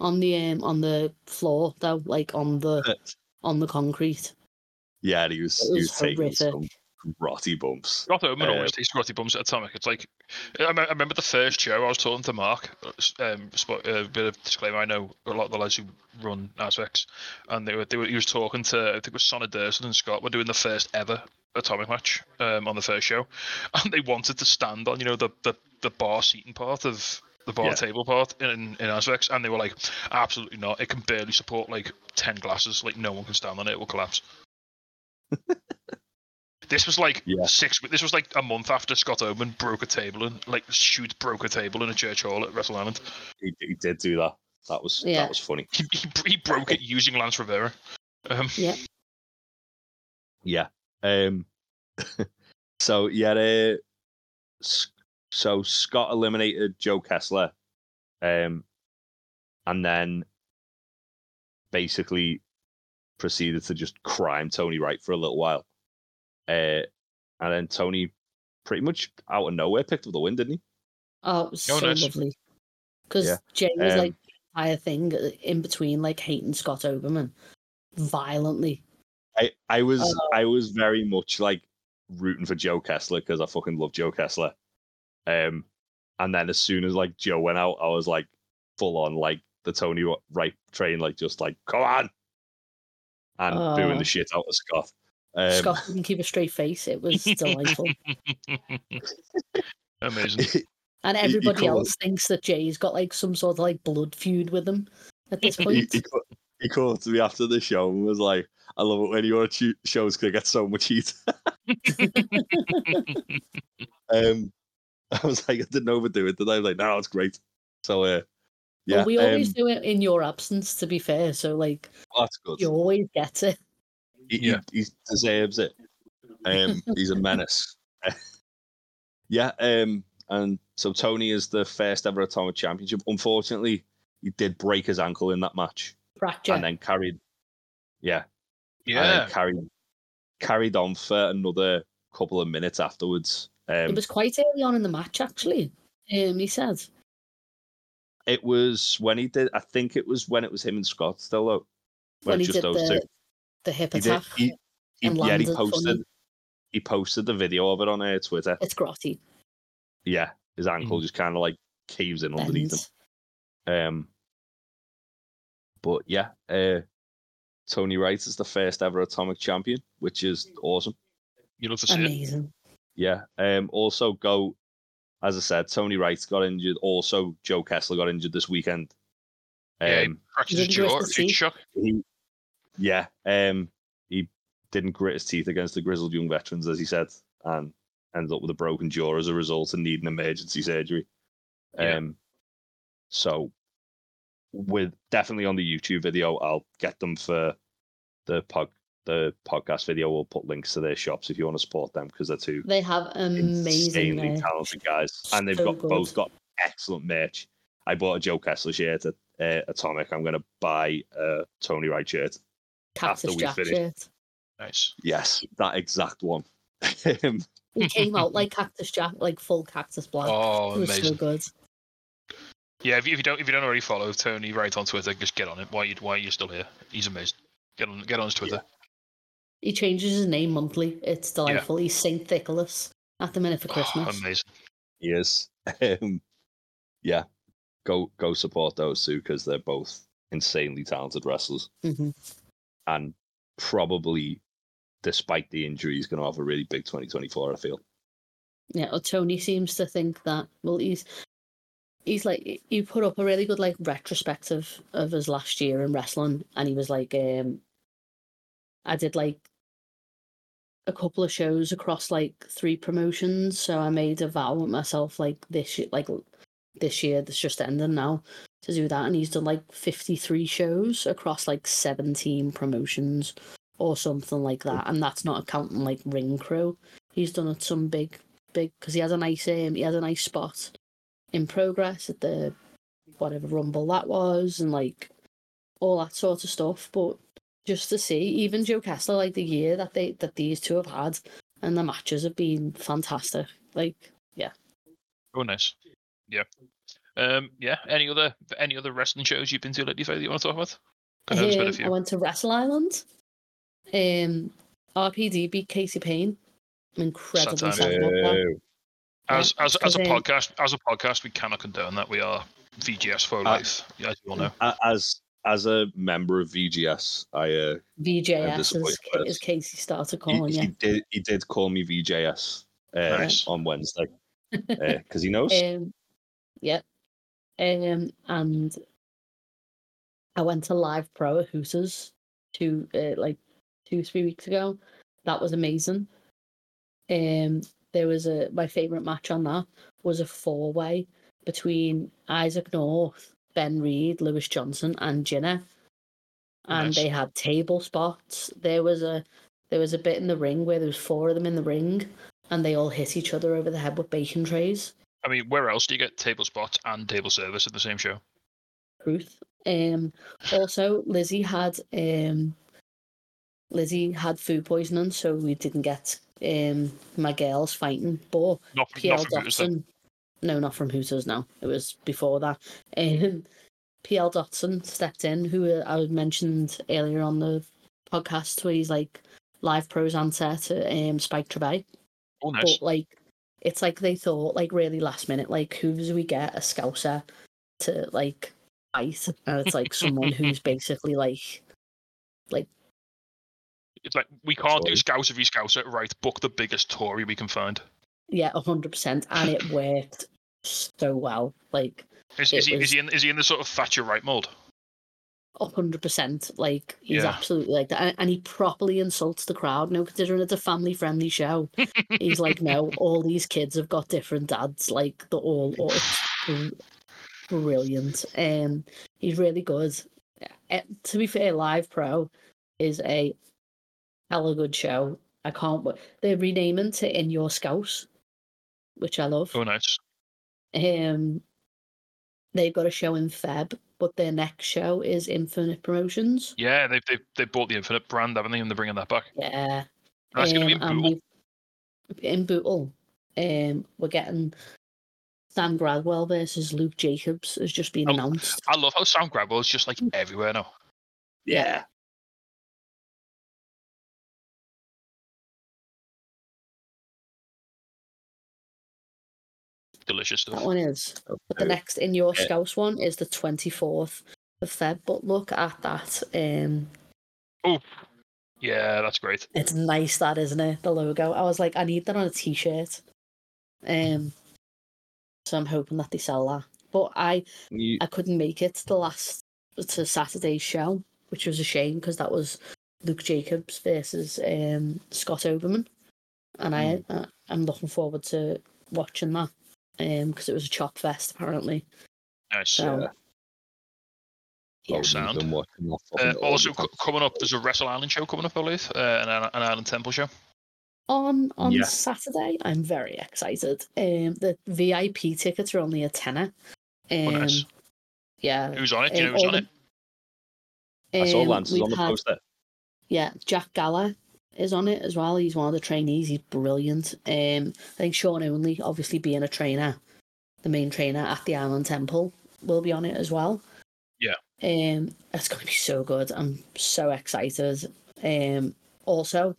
on the, um, on the floor, though, like on the on the concrete. Yeah, and he was, was, he was taking some grotty bumps. Scott Oldman um, always takes grotty bumps at Atomic. It's like, I, m- I remember the first show I was talking to Mark, um, spot, uh, bit of disclaimer, I know a lot of the lads who run Azvex, and they were, they were, he was talking to, I think it was Sonna Durson and Scott, were doing the first ever Atomic match um, on the first show, and they wanted to stand on, you know, the, the, the bar seating part of... the bar yeah. table part in, in Azvex, and they were like, absolutely not, it can barely support like ten glasses, like no one can stand on it, it will collapse. This was like yeah. six. This was like a month after Scott Oman broke a table and like shoot broke a table in a church hall at Wrestle Island. He, he did do that. That was yeah. that was funny. He, he, he broke it using Lance Rivera. Um, yeah. Yeah. Um, so yeah. Uh, so Scott eliminated Joe Kessler, um, and then basically proceeded to just crime Tony Wright for a little while. Uh, and then Tony pretty much out of nowhere picked up the win, didn't he? Oh, it was oh, so nice. Lovely. Because yeah. Jay was um, like the entire thing in between, like hating Scott Oberman violently. I, I was uh, I was very much like rooting for Joe Kessler because I fucking love Joe Kessler. Um, and then as soon as like Joe went out, I was like full on like the Tony Wright train, like just like come on, and uh, booing the shit out of Scott. Um, Scott didn't keep a straight face. It was delightful. Amazing. And everybody he, he else it. thinks that Jay's got like some sort of like blood feud with him at this point. He, he, he called to me after the show and was like, I love it when your shows because I get so much heat. um, I was like, I didn't overdo it. Then I was like, no, it's great. So, uh, yeah. Well, we always um, do it in your absence, to be fair. So, like, that's good. You always get it. He, yeah. he, he deserves it. Um, he's a menace. yeah, um, and so Tony is the first ever Atomic Championship. Unfortunately, he did break his ankle in that match. Fracture. And then carried, yeah, yeah, carried carried on for another couple of minutes afterwards. Um, it was quite early on in the match, actually. Um, he said it was when he did. I think it was when it was him and Scott still though. When, when he just did those the... two. The hip attack. He did, he, he, yeah, he posted. Funny. He posted the video of it on uh, Twitter. It's grotty. Yeah, his ankle mm. just kind of like caves in Bends. underneath him. Um, but yeah, uh, Tony Wright is the first ever Atomic Champion, which is awesome. You love to see Amazing. It. Yeah. Um. Also, go as I said, Tony Wright got injured. Also, Joe Kessler got injured this weekend. Um, yeah, he fractured his jaw. Shock. He, Yeah, um, he didn't grit his teeth against the grizzled young veterans, as he said, and ends up with a broken jaw as a result and needing emergency surgery. Yeah. Um, so, with definitely on the YouTube video, I'll get them for the pod, the podcast video. We'll put links to their shops if you want to support them because they're two they have amazing, insanely talented guys, and they've so got good. both got excellent merch. I bought a Joe Kessler shirt at uh, Atomic. I'm going to buy a Tony Wright shirt. Cactus after we Jack finished. Shirt. Nice. Yes, that exact one. He came out like Cactus Jack, like full Cactus Black. Oh, it was amazing. So good. Yeah, if you, if you don't if you don't already follow Tony Wright on Twitter, just get on it. Why you why are you still here? He's amazing. Get on get on his Twitter. Yeah. He changes his name monthly. It's delightful. Yeah. He's Saint Nicholas at the minute for Christmas. Oh, amazing. He is. Um, yeah. Go go support those two because they're both insanely talented wrestlers. Mm-hmm. And probably, despite the injury, he's going to have a really big twenty twenty-four, I feel. Yeah, well, Tony seems to think that, well, he's he's like, he put up a really good, like, retrospective of his last year in wrestling, and he was like, um, I did, like, a couple of shows across, like, three promotions, so I made a vow with myself, like, this year, like, this year, that's just ending now. To do that, and he's done like fifty-three shows across like seventeen promotions or something like that, and that's not accounting like ring crew. He's done it some big, big because he had a nice um, he had a nice spot in Progress at the whatever Rumble that was, and like all that sort of stuff. But just to see, even Joe Kessler, like the year that they that these two have had, and the matches have been fantastic. Like, yeah. Oh, nice. Yeah. Um, yeah, any other any other wrestling shows you've been to lately that you want to talk about? I, know um, been a few. I went to Wrestle Island. Um, R P D beat Casey Payne. I'm incredibly sad about that. As yeah, as as a um, podcast as a podcast, we cannot condone that. We are V G S for life, as, as you all know. As as a member of V G S, I uh, V J S as Casey started calling. He, yeah. he did he did call me V J S uh, nice. on Wednesday because uh, he knows. Um, yeah. Um, and I went to Live Pro at Hooters two, uh, like two, three weeks ago. That was amazing. um, there was a my favourite match on that was a four-way between Isaac North, Ben Reed, Lewis Johnson, and Jinder. And nice. They had table spots. There was a there was a bit in the ring where there was four of them in the ring, and they all hit each other over the head with bacon trays. I mean, where else do you get table spots and table service in the same show? Truth. Um, also, Lizzie had um, Lizzie had food poisoning, so we didn't get um, my girls fighting. But not from, P L not from Dotson, no, not from Hooters. No, it was before that. Um, P L Dotson stepped in, who I mentioned earlier on the podcast, where he's like live pros answer to um, Spike Trebay. Oh, nice. But like, it's like they thought like really last minute, like who do we get a Scouser to like fight? And it's like someone who's basically like, like it's like we can't Tory. do Scouser v Scouser, right? Book the biggest Tory we can find. Yeah, a hundred percent, and it worked so well, like. Is, is, he, was, is, he in, is he in the sort of Thatcher Wright mold? one hundred percent. Like, he's yeah. absolutely like that. And, and he properly insults the crowd. No, considering it's a family-friendly show. He's like, no, all these kids have got different dads. Like, they're all... all brilliant. Um, he's really good. Uh, to be fair, Live Pro is a hella good show. I can't... They're renaming to In Your Scouse, which I love. Oh, nice. Um... They've got a show in Feb, but their next show is Infinite Promotions. Yeah, they've they've, they've bought the Infinite brand, haven't they? And they're bringing that back. Yeah. That's um, going to be in Bootle. In Bootle. Um, we're getting Sam Gradwell versus Luke Jacobs has just been I, announced. I love how Sam Gradwell is just like everywhere now. Yeah. Delicious stuff. That one is. But the next In Your Scouse one is the twenty-fourth of February. But look at that. Um, oh, yeah, that's great. It's nice, that, isn't it? The logo. I was like, I need that on a t-shirt. Um, so I'm hoping that they sell that. But I, you... I couldn't make it to the last to Saturday's show, which was a shame because that was Luke Jacobs versus um, Scott Oberman, and mm. I, I I'm looking forward to watching that. Um, because it was a chop fest apparently. Nice. So, yeah. Yeah. Sound. Uh, also c- coming up, there's a Wrestle Island show coming up, I believe, uh, an, an Island Temple show on on yeah. Saturday. I'm very excited. Um, the V I P tickets are only a tenner. Um, oh, nice. Yeah. Who's on it? Do you um, know who's on the... it? I saw um, Lance is on the had... poster. Yeah, Jack Gallagher is on it as well. He's one of the trainees. He's brilliant. Um, I think Sean Only, obviously being a trainer, the main trainer at the Island Temple, will be on it as well. Yeah. Um, it's going to be so good. I'm so excited. Um, also,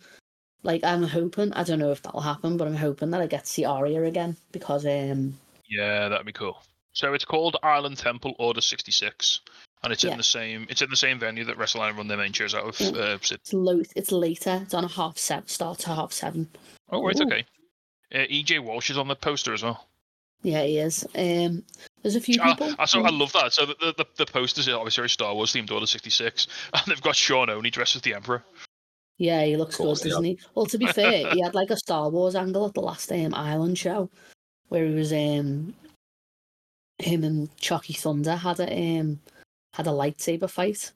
like, I'm hoping, I don't know if that'll happen, but I'm hoping that I get to see Aria again because... Um, yeah, that'd be cool. So it's called Island Temple Order sixty-six. And it's yeah. in the same. It's in the same venue that Wrestle Island run their main shows out of. Yeah. Uh, it's, low, it's later. It's on a half seven. Start to half seven. Oh, right, Ooh. okay. Uh, E J Walsh is on the poster as well. Yeah, he is. Um, there's a few I, people. I, so I love that. So the the, the posters are obviously Star Wars themed Order sixty-six, and they've got Sean Oney dressed as the Emperor. Yeah, he looks course, good, yeah. doesn't he? Well, to be fair, he had like a Star Wars angle at the last um, Island show, where he was um, him and Chucky Thunder had a um. had a lightsaber fight.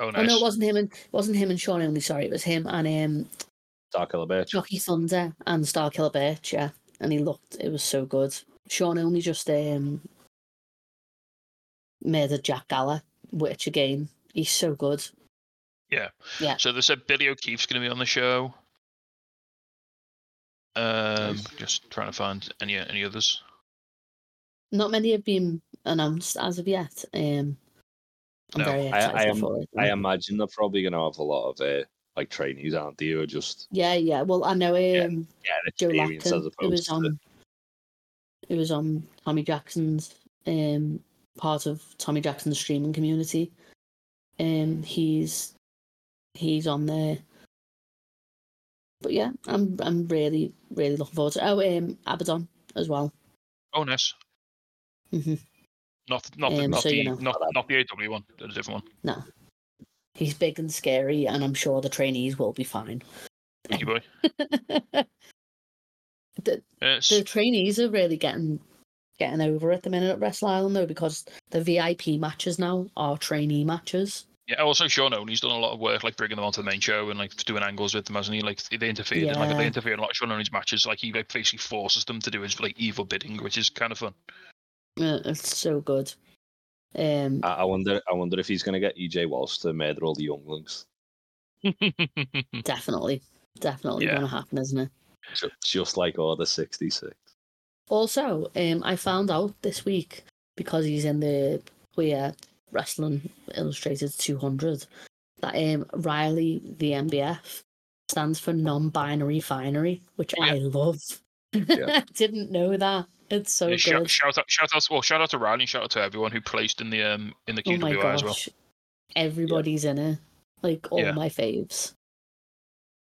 Oh, nice. Oh, no, it wasn't him and it wasn't him and Sean Only. Sorry, it was him and um, Starkiller Birch, Chucky Thunder, and Starkiller Birch. Yeah, and he looked. It was so good. Sean Only just um, murdered Jack Gallagher, which again, he's so good. Yeah, yeah. So they said Billy O'Keefe's going to be on the show. Um, nice. Just trying to find any any others. Not many have been announced as of yet. Um. No. I, I, am, it, I imagine they're probably going to have a lot of uh, like trainees, aren't they? Or just yeah, yeah. Well, I know um, yeah, yeah, Joe Lacken, who was on, to... who was on Tommy Jackson's um part of Tommy Jackson's streaming community. Um, he's he's on there. But yeah, I'm I'm really really looking forward to. Oh, um, Abaddon as well. Oh, nice. Mm-hmm. Not not um, not, so the, you know, not not the A W one, a different one. No, he's big and scary, and I'm sure the trainees will be fine. Thank you, boy. the, the trainees are really getting getting over at the minute at Wrestle Island, though, because the V I P matches now are trainee matches. Yeah, also Sean O'Neill's done a lot of work, like bringing them onto the main show and like doing angles with them, hasn't he? Like they interfered, yeah. and like they interfere in a lot of Sean O'Neill's matches. Like he like, basically forces them to do his like evil bidding, which is kind of fun. Uh, it's so good. Um, I, I wonder, I wonder if he's going to get E J Walsh to murder all the younglings. definitely, definitely yeah. going to happen, isn't it? Just, just like Order sixty-six. Also, um, I found out this week because he's in the queer Wrestling Illustrated two hundred that um Riley the M B F stands for non-binary finery, which yeah. I love. Yeah. Didn't know that. It's so yeah, good. Shout, shout out, shout out, well, shout out to Riley and shout out to everyone who placed in the um in the Q W I oh my gosh. as well. Everybody's yeah. in it, like all yeah. my faves.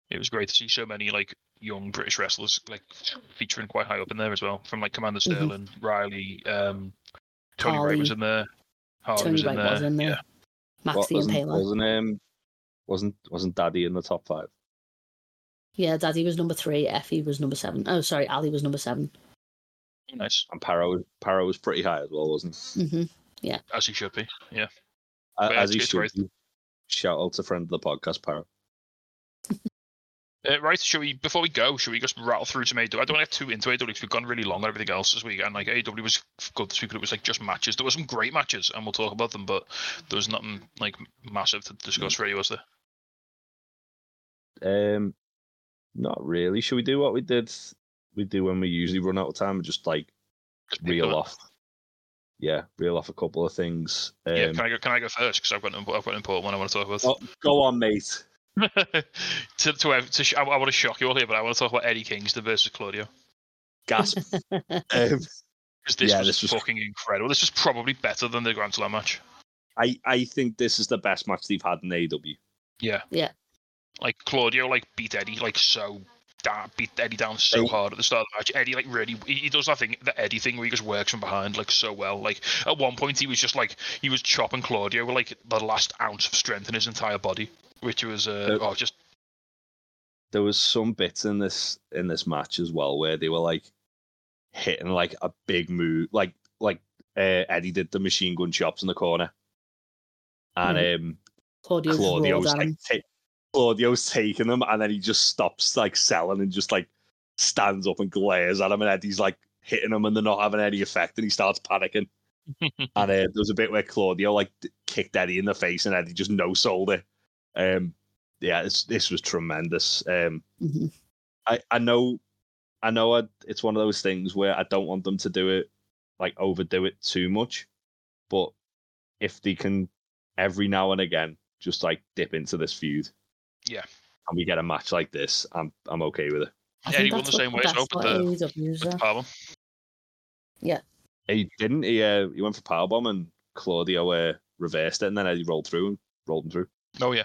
It was great to see so many like young British wrestlers like featuring quite high up in there as well. From like Commander Sterling, mm-hmm. Riley, um, Tony Ray was in there. Hard Tony was Wright in was in there. Yeah. Maxie what, and Taylor. Wasn't, um, wasn't wasn't Daddy in the top five? Yeah, Daddy was number three. Effie was number seven. Oh, sorry, Ali was number seven. Nice. And Paro, Paro was pretty high as well, wasn't he? Mm-hmm. Yeah. As he should be, yeah. Uh, as he should be. Shout out to friend of the podcast, Paro. Uh, right, should we, before we go, should we just rattle through some A W? I don't want to get too into A W because we've gone really long on everything else this week, and like A W was good this week, but it was like just matches. There were some great matches, and we'll talk about them, but there was nothing like massive to discuss really, was there? Um, not really. Should we do what we did? We do when we usually run out of time, just like reel off. Yeah, reel off a couple of things. Um, yeah, can I go? Can I go first? Because I've got an, I've got an important one I want to talk about. Oh, go on, mate. to, to, to, I, I want to shock you all here, but I want to talk about Eddie Kingston versus Claudio. Gasp. um, this yeah, was this was fucking incredible. This was probably better than the Grand Slam match. I, I think this is the best match they've had in A E W. Yeah. Yeah. Like, Claudio, like, beat Eddie, like, so... Down, beat Eddie down so hard at the start of the match. Eddie like really he, he does that thing, the Eddie thing where he just works from behind like so well. Like at one point he was just like he was chopping Claudio with like the last ounce of strength in his entire body, which was uh, there, oh just. There was some bits in this in this match as well where they were like hitting like a big move, like like uh, Eddie did the machine gun chops in the corner, and mm. um, Claudio's, Claudio's like. T- Claudio's taking them, and then he just stops like selling and just like stands up and glares at him, and Eddie's like hitting them, and they're not having any effect, and he starts panicking. and uh, there was a bit where Claudio like kicked Eddie in the face, and Eddie just no sold it. Um, yeah, this this was tremendous. Um, mm-hmm. I I know, I know, I, it's one of those things where I don't want them to do it, like overdo it too much, but if they can, every now and again, just like dip into this feud. Yeah, and we get a match like this, I'm I'm okay with it. Yeah, he won the same way as well, but the, the powerbomb. Yeah, he didn't. He uh, he went for powerbomb, and Claudio uh, reversed it, and then he rolled through and rolled him through. Oh yeah,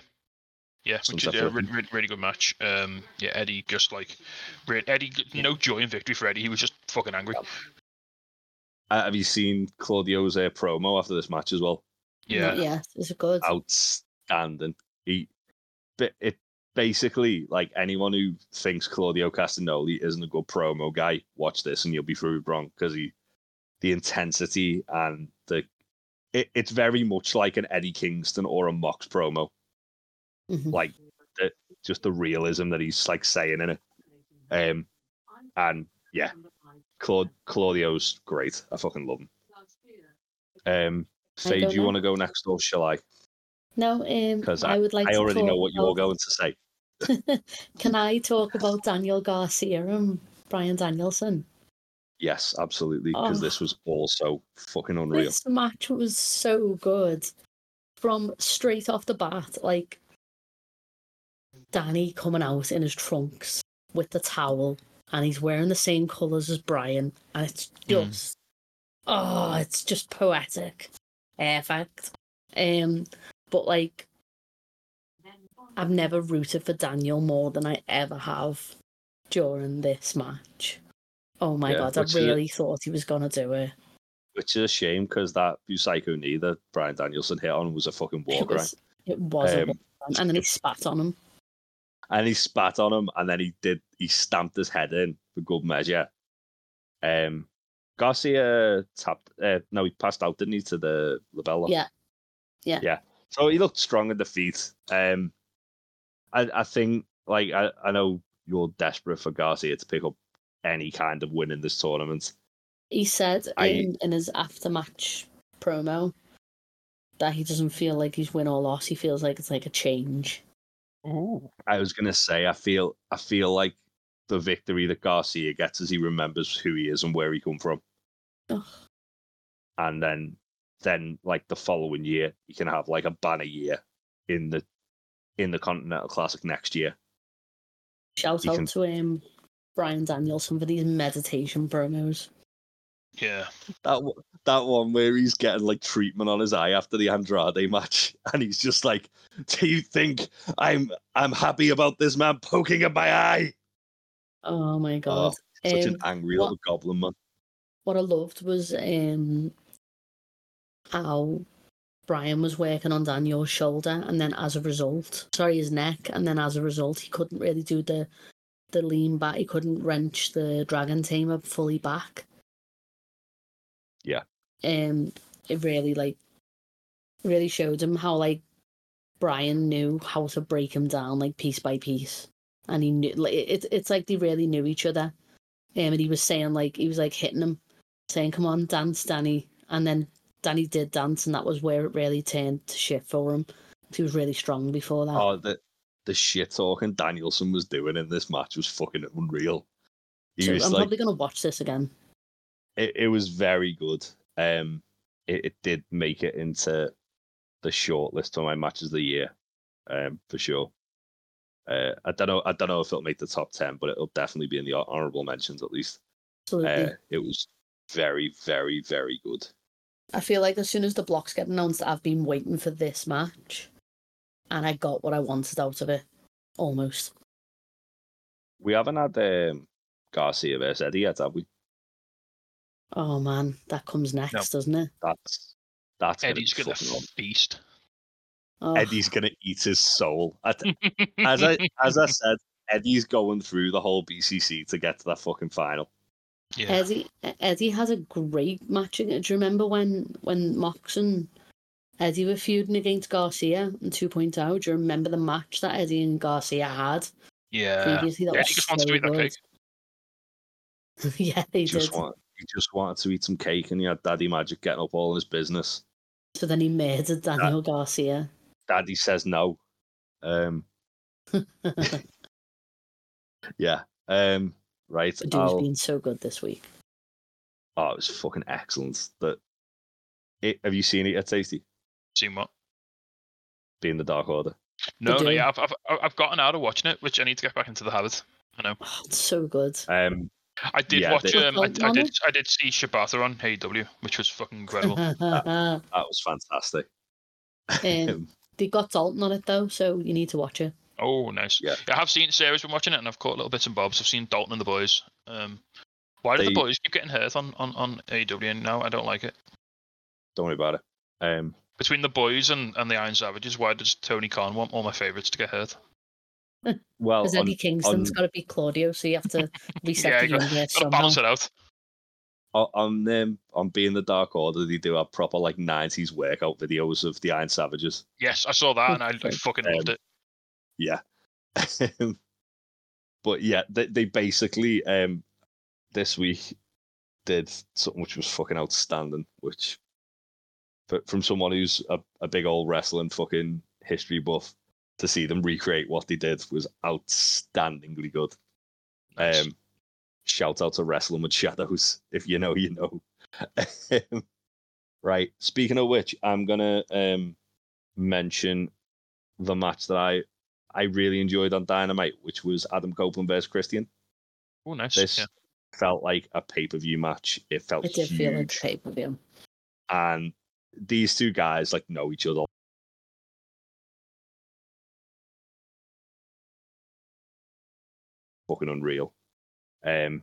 yeah, which is a yeah, really, really, really good match. Um, yeah, Eddie just like really, Eddie, yeah. no joy in victory for Eddie. He was just fucking angry. Uh, have you seen Claudio's uh, promo after this match as well? Yeah, yeah, it's good. Outstanding. He. It, it basically like anyone who thinks Claudio Castagnoli isn't a good promo guy, watch this and you'll be through wrong, because he the intensity and the it, it's very much like an Eddie Kingston or a Mox promo, mm-hmm. like the, just the realism that he's like saying in it. Um, and yeah, Claud, Claudio's great. I fucking love him. Um, Faye, do you know. want to go next or shall I? No, um, I, I would like I to already talk know what about... you're going to say. Can I talk about Daniel Garcia and Bryan Danielson? Yes, absolutely, because oh, this was also fucking unreal. This match was so good. From straight off the bat, like, Danny coming out in his trunks with the towel, and he's wearing the same colours as Bryan, and it's just, mm. oh, it's just poetic. Perfect. Um... But, like, I've never rooted for Daniel more than I ever have during this match. Oh, my yeah, God, I really is, thought he was going to do it. Which is a shame, because that Psycho knee that Bryan Danielson hit on was a fucking war grind. It was um, a war grind. And then he spat on him. And he spat on him, and then he did. He stamped his head in, the good measure. Um, Garcia tapped. Uh, no, he passed out, didn't he, to the labella? Yeah, yeah, yeah. So he looked strong at the feet. Um, I, I think, like, I, I know you're desperate for Garcia to pick up any kind of win in this tournament. He said I, in, in his after-match promo that he doesn't feel like he's win or loss. He feels like it's like a change. Ooh. I was gonna say, I feel, I feel like the victory that Garcia gets is he remembers who he is and where he come from, oh. and then, then like the following year, he can have like a banner year in the, in the Continental Classic next year. Shout he out can... to him, Brian Danielson, for these meditation promos. Yeah, that that one where he's getting like treatment on his eye after the Andrade match, and he's just like, "Do you think I'm I'm happy about this man poking at my eye?" Oh my god! Oh, such um, an angry what, little goblin man. What I loved was um, how Brian was working on Daniel's shoulder, and then as a result, sorry, his neck, and then as a result, he couldn't really do the the lean back. He couldn't wrench the Dragon Tamer fully back. Yeah. Um, it really like really showed him how like Brian knew how to break him down like piece by piece, and he knew like it, it's like they really knew each other. Um, and he was saying like he was like hitting him, saying, "Come on, dance, Danny," and then Danny did dance, and that was where it really turned to shit for him. He was really strong before that. Oh, the the shit talking Danielson was doing in this match was fucking unreal. He so was, I'm like... probably gonna watch this again. It, it was very good. Um, it, it did make it into the shortlist for my matches of the year, um, for sure. Uh, I don't know. I don't know if it'll make the top ten, but it'll definitely be in the honorable mentions at least. Absolutely. Uh, it was very, very, very good. I feel like as soon as the blocks get announced, I've been waiting for this match, and I got what I wanted out of it almost. We haven't had um, Garcia versus Eddie yet, have we? Oh man, that comes next, no, doesn't it? That's that's Eddie's gonna, gonna feast. Oh. Eddie's gonna eat his soul. I th- as I as I said, Eddie's going through the whole B C C to get to that fucking final. Yeah. Eddie Eddie has a great match. Do you remember when when Mox and Eddie were feuding against Garcia in two point oh? Do you remember the match that Eddie and Garcia had? Yeah. Previously, that yeah, was Eddie just so wants to eat that cake. Yeah, he just did. Want- He just wanted to eat some cake, and he had Daddy Magic getting up all in his business. So then he murdered Daniel Dad, Garcia. Daddy says no. Um, yeah. Um, right. The dude's been so good this week. Oh, it was fucking excellent. That. It, have you seen it at Tasty? Seen what? Being the Dark Order. No, no, yeah, I've, I've I've gotten out of watching it, which I need to get back into the habit. I know. Oh, it's so good. Um. I did yeah, watch. They, um, I, I did. I did see Shibata on A E W, which was fucking incredible. that, that was fantastic. Um, they got Dalton on it though, so you need to watch it. Oh, nice. Yeah, I have seen. Sarah's been watching it, and I've caught little bits and bobs. I've seen Dalton and the boys. Um, why do they, the boys keep getting hurt on on on A E W now? I don't like it. Don't worry about it. Um, between the boys and, and the Iron Savages, why does Tony Khan want all my favourites to get hurt? Well, because Eddie Kingston's got to be Claudio, so you have to reset yeah, the universe somehow. Balance it out. On um, on Being the Dark Order, they do have proper like nineties workout videos of the Iron Savages. Yes, I saw that, and I, I fucking um, loved it. Yeah, but yeah, they they basically um this week did something which was fucking outstanding, which from someone who's a, a big old wrestling fucking history buff. To see them recreate what they did was outstandingly good. Nice. Um, shout out to Wrestling with Shadows. If you know, you know. Right. Speaking of which, I'm gonna um, mention the match that I I really enjoyed on Dynamite, which was Adam Copeland versus Christian. Oh, nice. This yeah. felt like a pay per view match. It felt. It did huge. feel like pay per view. And these two guys like know each other. Fucking unreal. Um,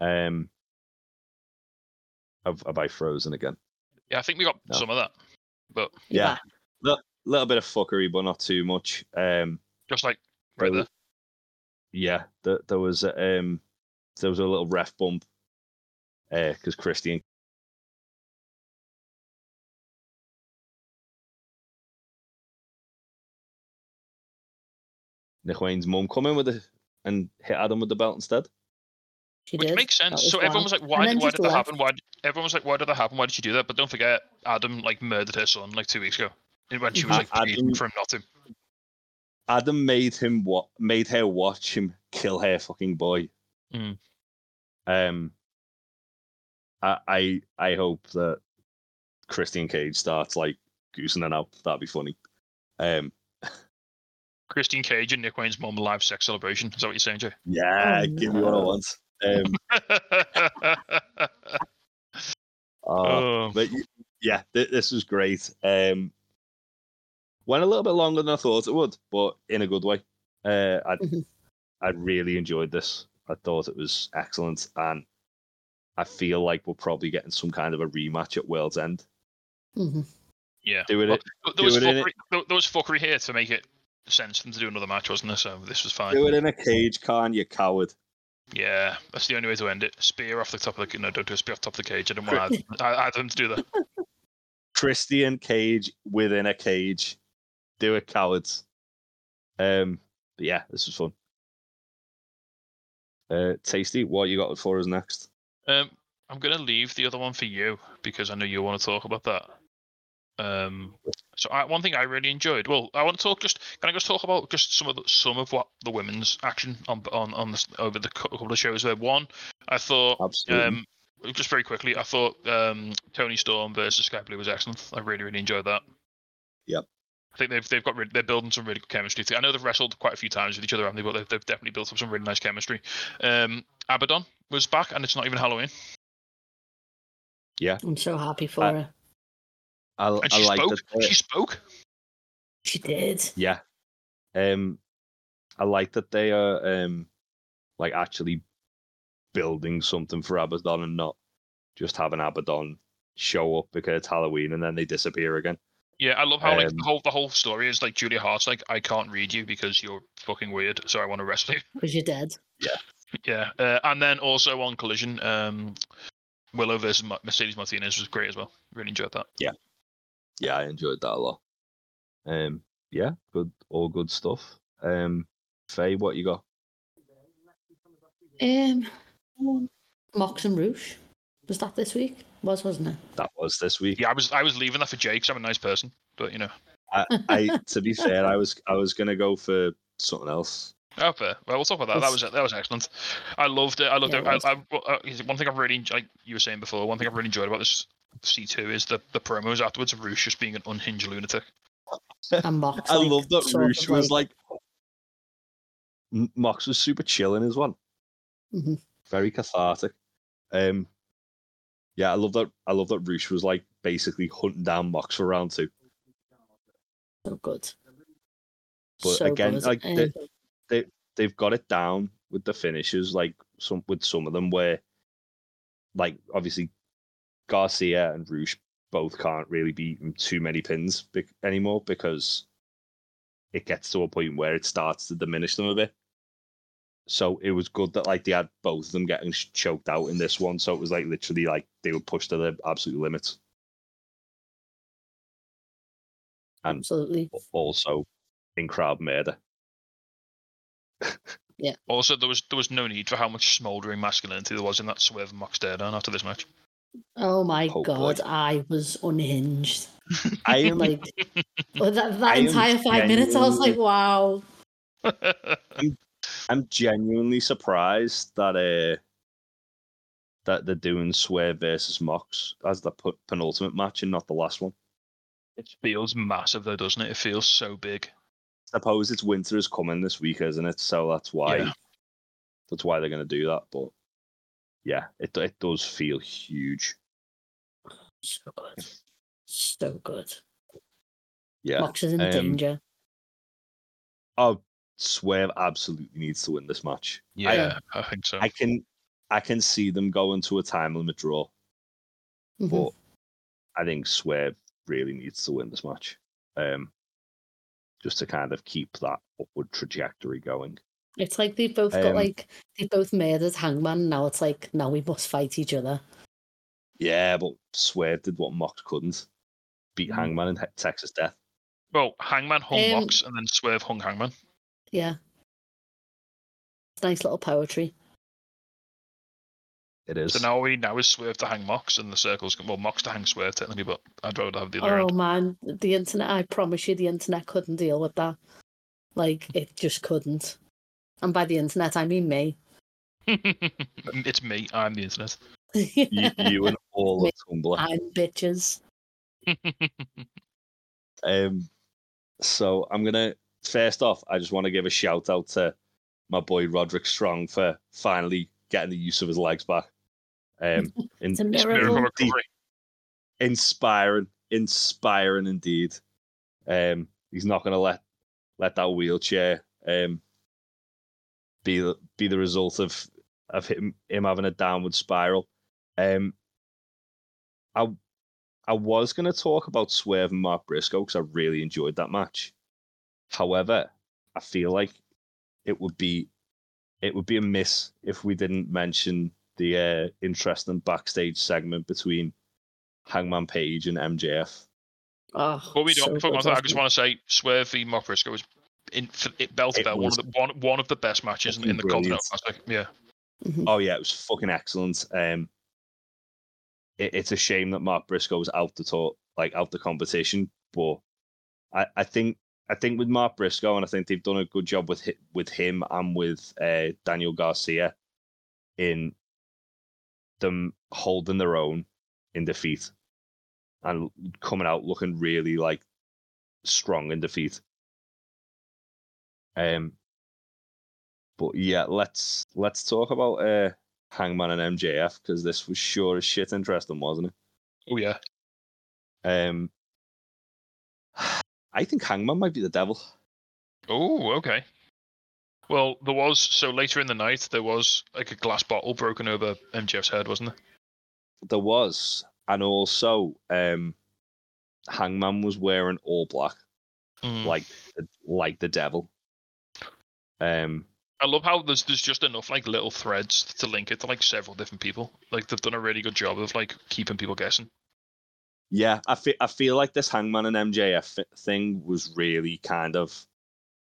um, have, have I frozen again? Yeah, I think we got no. some of that. But yeah, yeah. little bit of fuckery, but not too much. Um, Just like right there. there. Yeah, there, there was a, um, there was a little ref bump because uh, Christian. Nick Wayne's mum come in with it and hit Adam with the belt instead. She Which did. makes sense. So wild. everyone was like, "Why? Why did that left. happen? Why?" Everyone was like, "Why did that happen? Why did she do that?" But don't forget, Adam like murdered her son like two weeks ago when she was like Adam, from nothing. Adam made him what? Made her watch him kill her fucking boy. Mm. Um, I, I I hope that Christian Cage starts like goosing it out. That'd be funny. Um. Christian Cage and Nick Wayne's mum live sex celebration. Is that what you're saying, Jay? Yeah, oh, give no. me what I want. Um, oh, oh. But yeah, th- this was great. Um, went a little bit longer than I thought it would, but in a good way. Uh, I I really enjoyed this. I thought it was excellent, and I feel like we're probably getting some kind of a rematch at World's End. Mm-hmm. Yeah, do it. Well, it there, was do it fuckery, it. there was fuckery here to make it sense for them to do another match, wasn't there? So this was fine. Do it in a cage, Khan, you coward. Yeah, that's the only way to end it. Spear off the top of the no, don't do a spear off the top of the cage. I don't want either, either them to do that. Christian Cage within a cage. Do it, cowards. Um, but yeah, this was fun. Uh, Tasty, what you got for us next? Um, I'm gonna leave the other one for you because I know you want to talk about that. Um, so I, one thing I really enjoyed. Well, I want to talk just. Can I just talk about just some of the, some of what the women's action on on on this, over the couple of shows there. One, I thought. Absolutely. Um, just very quickly, I thought um Toni Storm versus Sky Blue was excellent. I really really enjoyed that. Yep. I think they've they've got they're building some really good chemistry. I know they've wrestled quite a few times with each other, haven't they? But they've, they've definitely built up some really nice chemistry. Um, Abaddon was back, and it's not even Halloween. Yeah. I'm so happy for I- her. I, and she I like spoke. That she spoke. She did. Yeah. Um, I like that they are um, like actually building something for Abaddon and not just having Abaddon show up because it's Halloween and then they disappear again. Yeah, I love how um, like the whole the whole story is like Julia Hart's like, I can't read you because you're fucking weird, so I want to wrestle you because you're dead. Yeah. Yeah, uh, and then also on Collision, um, Willow versus Mercedes Martinez was great as well. Really enjoyed that. Yeah. Yeah, I enjoyed that a lot. Um, yeah, good, all good stuff. Um, Faye, what you got? Um, Mox and Rouge. Was that this week? Was wasn't it? That was this week. Yeah, I was I was leaving that for Jay because I'm a nice person, but you know. I, I to be fair, I was I was gonna go for something else. Oh, fair. Well, we'll talk about that. That was that was excellent. I loved it. I loved yeah, it. it. I, I, I, one thing I've really like you were saying before. One thing I've really enjoyed about this. C two is the, the promos afterwards of Roosh just being an unhinged lunatic. And Mox, I like, love that Roosh was like... like Mox was super chill in his one. Mm-hmm. Very cathartic. Um, yeah, I love that. I love that Roosh was like basically hunting down Mox for round two. So good. But so again, good. like um, they, they they've got it down with the finishes. Like some with some of them where, like obviously. Garcia and Rouge both can't really beat him too many pins be- anymore because it gets to a point where it starts to diminish them a bit. So it was good that like they had both of them getting choked out in this one. So it was like literally like they were pushed to the absolute limits. And absolutely. Also in crowd murder. Yeah. Also, there was there was no need for how much smouldering masculinity there was in that swerve Mox stare down after this match. Oh my Hopefully. God, I was unhinged. I am like well, that, that entire five minutes I was like, wow. I'm, I'm genuinely surprised that uh that they're doing Swerve versus Mox as the p- penultimate match and not the last one. It feels massive though, doesn't it? It feels so big. I suppose it's winter is coming this week, isn't it? So that's why yeah. that's why they're gonna do that, but yeah, it it does feel huge. So good. So good. Yeah. Mox is in um, danger. Oh, Swerve absolutely needs to win this match. Yeah, I, I think so. I can I can see them going to a time limit draw. Mm-hmm. But I think Swerve really needs to win this match. Um, just to kind of keep that upward trajectory going. It's like they've both um, got like they both murdered Hangman. Now it's like now we must fight each other. Yeah, but Swerve did what Mox couldn't, beat Hangman in Texas Death. Well, Hangman hung um, Mox, and then Swerve hung Hangman. Yeah, it's nice little poetry. It is. So now we now is Swerve to hang Mox, and the circles can well Mox to hang Swerve technically, but I'd rather have the other. Oh end. Man, the internet! I promise you, the internet couldn't deal with that. Like it just couldn't. And by the internet, I mean me. It's me. I'm the internet. you, you and all of Tumblr. I'm bitches. um. So I'm gonna first off, I just want to give a shout out to my boy Roderick Strong for finally getting the use of his legs back. Um, it's in, a miracle. Indeed, inspiring, inspiring indeed. Um, he's not gonna let let that wheelchair um be be the result of of him him having a downward spiral. Um, I I was gonna talk about Swerve and Mark Brisco because I really enjoyed that match. However, I feel like it would be it would be a miss if we didn't mention the uh, interesting backstage segment between Hangman Page and M J F. Oh, well, we don't. So good, I just want to say Swerve v Mark Brisco was in it belt to belt one of the one, one of the best matches in, in the Continental Classic. Yeah. Mm-hmm. Oh yeah, it was fucking excellent. Um, it, it's a shame that Mark Brisco was out the talk, like out the competition. But I, I think. I think with Mark Brisco, and I think they've done a good job with with him and with uh, Daniel Garcia in them holding their own in defeat and coming out looking really like strong in defeat. Um, but yeah, let's let's talk about uh, Hangman and M J F because this was sure as shit interesting, wasn't it? Oh yeah. Um. I think Hangman might be the devil. Oh, okay. Well, there was, so later in the night, there was like a glass bottle broken over M J F's head, wasn't there? There was. And also, um, Hangman was wearing all black, mm. like like the devil. Um, I love how there's there's just enough like little threads to link it to like several different people. Like they've done a really good job of like keeping people guessing. Yeah, I feel I feel like this Hangman and M J F thing was really kind of,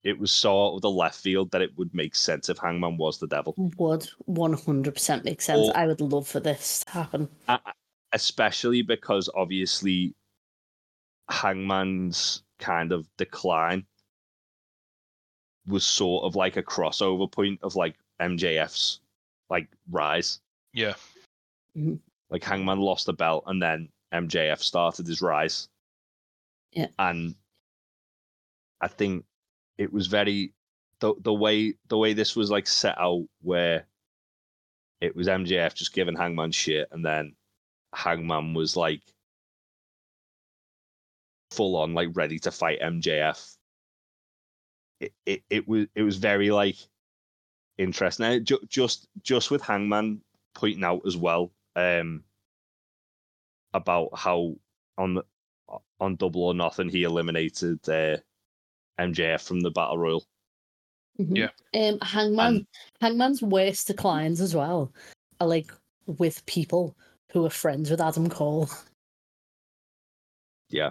it was so out of the left field that it would make sense if Hangman was the devil. Would one hundred percent make sense. Or, I would love for this to happen, especially because obviously Hangman's kind of decline was sort of like a crossover point of like M J F's like rise. Yeah, mm-hmm. Like Hangman lost the belt and then M J F started his rise. Yeah. And I think it was very the the way the way this was like set out where it was M J F just giving Hangman shit and then Hangman was like full on like ready to fight M J F. It it, it was it was very like interesting. Now, ju- just just with Hangman pointing out as well, um about how on the, on Double or Nothing he eliminated uh, M J F from the Battle Royal. Mm-hmm. Yeah, um, Hangman, and... Hangman's worst declines as well are like with people who are friends with Adam Cole. Yeah.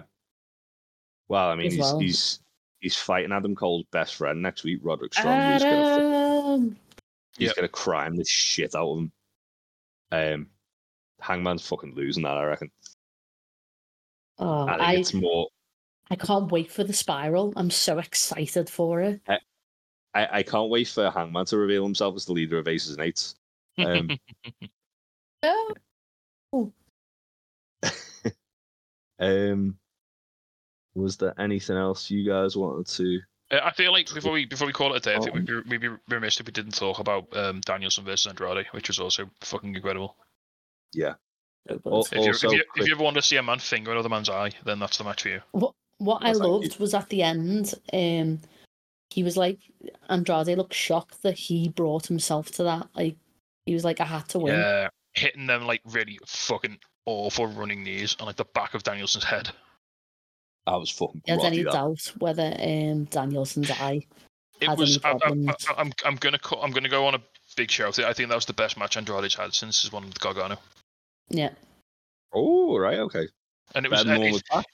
Well, I mean, he's, well. he's he's fighting Adam Cole's best friend next week, Roderick Strong. Adam! He's gonna he's yep. gonna crime the shit out of him. Um. Hangman's fucking losing that, I reckon. Oh, I think I, it's more. I can't wait for the spiral. I'm so excited for it. I, I, I can't wait for Hangman to reveal himself as the leader of Aces and Eights. Um, oh. um, was there anything else you guys wanted to? Uh, I feel like before we before we call it a day, oh. I think we'd be, we'd be remiss if we didn't talk about um, Danielson versus Andrade, which was also fucking incredible. Yeah. Also, if, you, if, you, if you ever want to see a man finger another man's eye, then that's the match for you. What What yes, I loved was at the end, um, he was like, Andrade looked shocked that he brought himself to that. Like, he was like, I had to win. Yeah, hitting them like really fucking awful running knees on like the back of Danielson's head. I was fucking. There's any that. doubt whether um, Danielson's eye it had was, any problems? I, I, I, I'm I'm gonna co- I'm gonna go on a big shout. I think that was the best match Andrade's had since his one with Gargano. Yeah. Oh right, okay. And it was uh, it,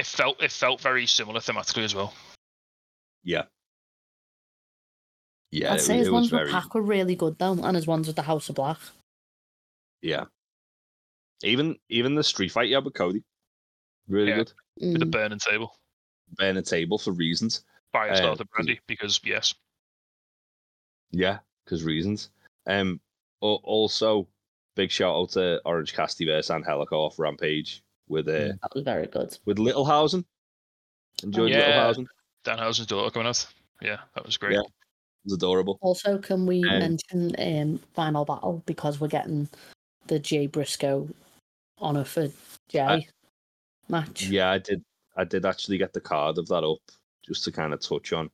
it felt it felt very similar thematically as well. Yeah. Yeah, I'd say his ones with Pac were really good though, and his ones with the House of Black. Yeah. Even even the street fight you had with Cody, really yeah. good. With mm. the burning table. Burning table for reasons. Fire starter um, brandy, because yes. Yeah, because reasons. Um. Also, big shout out to Orange Cassidy versus Angelico off Rampage with uh, mm, that was very good. With Littlehausen. Enjoyed yeah, Littlehausen. Danhausen's daughter coming out. Yeah, that was great. Yeah. It's adorable. Also, can we um, mention um, Final Battle, because we're getting the Jay Brisco honour for Jay I, match. Yeah, I did. I did actually get the card of that up just to kind of touch on.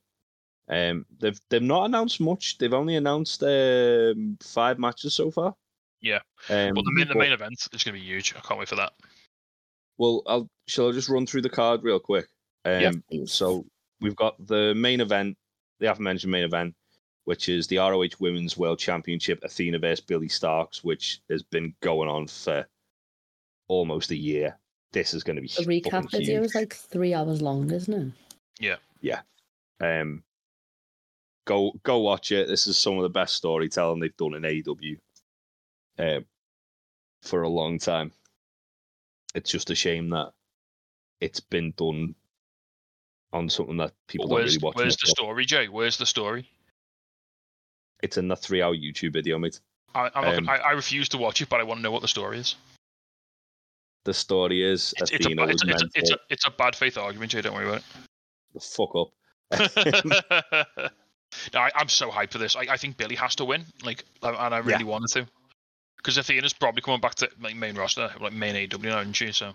Um, they've they've not announced much. They've only announced um, five matches so far. Yeah, um, but the main the main but, event is going to be huge. I can't wait for that. Well, I'll shall I just run through the card real quick? Um, yeah. So we've got the main event. The aforementioned main event, which is the R O H Women's World Championship, Athena versus Billy Starks, which has been going on for almost a year. This is going to be the recap video is like three hours long, isn't it? Yeah, yeah. Um, go go watch it. This is some of the best storytelling they've done in A E W um, for a long time. It's just a shame that it's been done on something that people don't really watch. Where's the story, Jay? Where's the story? It's in that three-hour YouTube video, mate. I, I'm um, not, I, I refuse to watch it, but I want to know what the story is. The story is it's, Athena it's, a, it's, a, it's, a, it's, a, it's a bad faith argument, Jay. Don't worry about it. The fuck up. No, I, I'm so hyped for this. I, I think Billy has to win, like, and I really yeah. wanted to, because Athena's probably coming back to like main roster, like main A E W now, isn't she? So.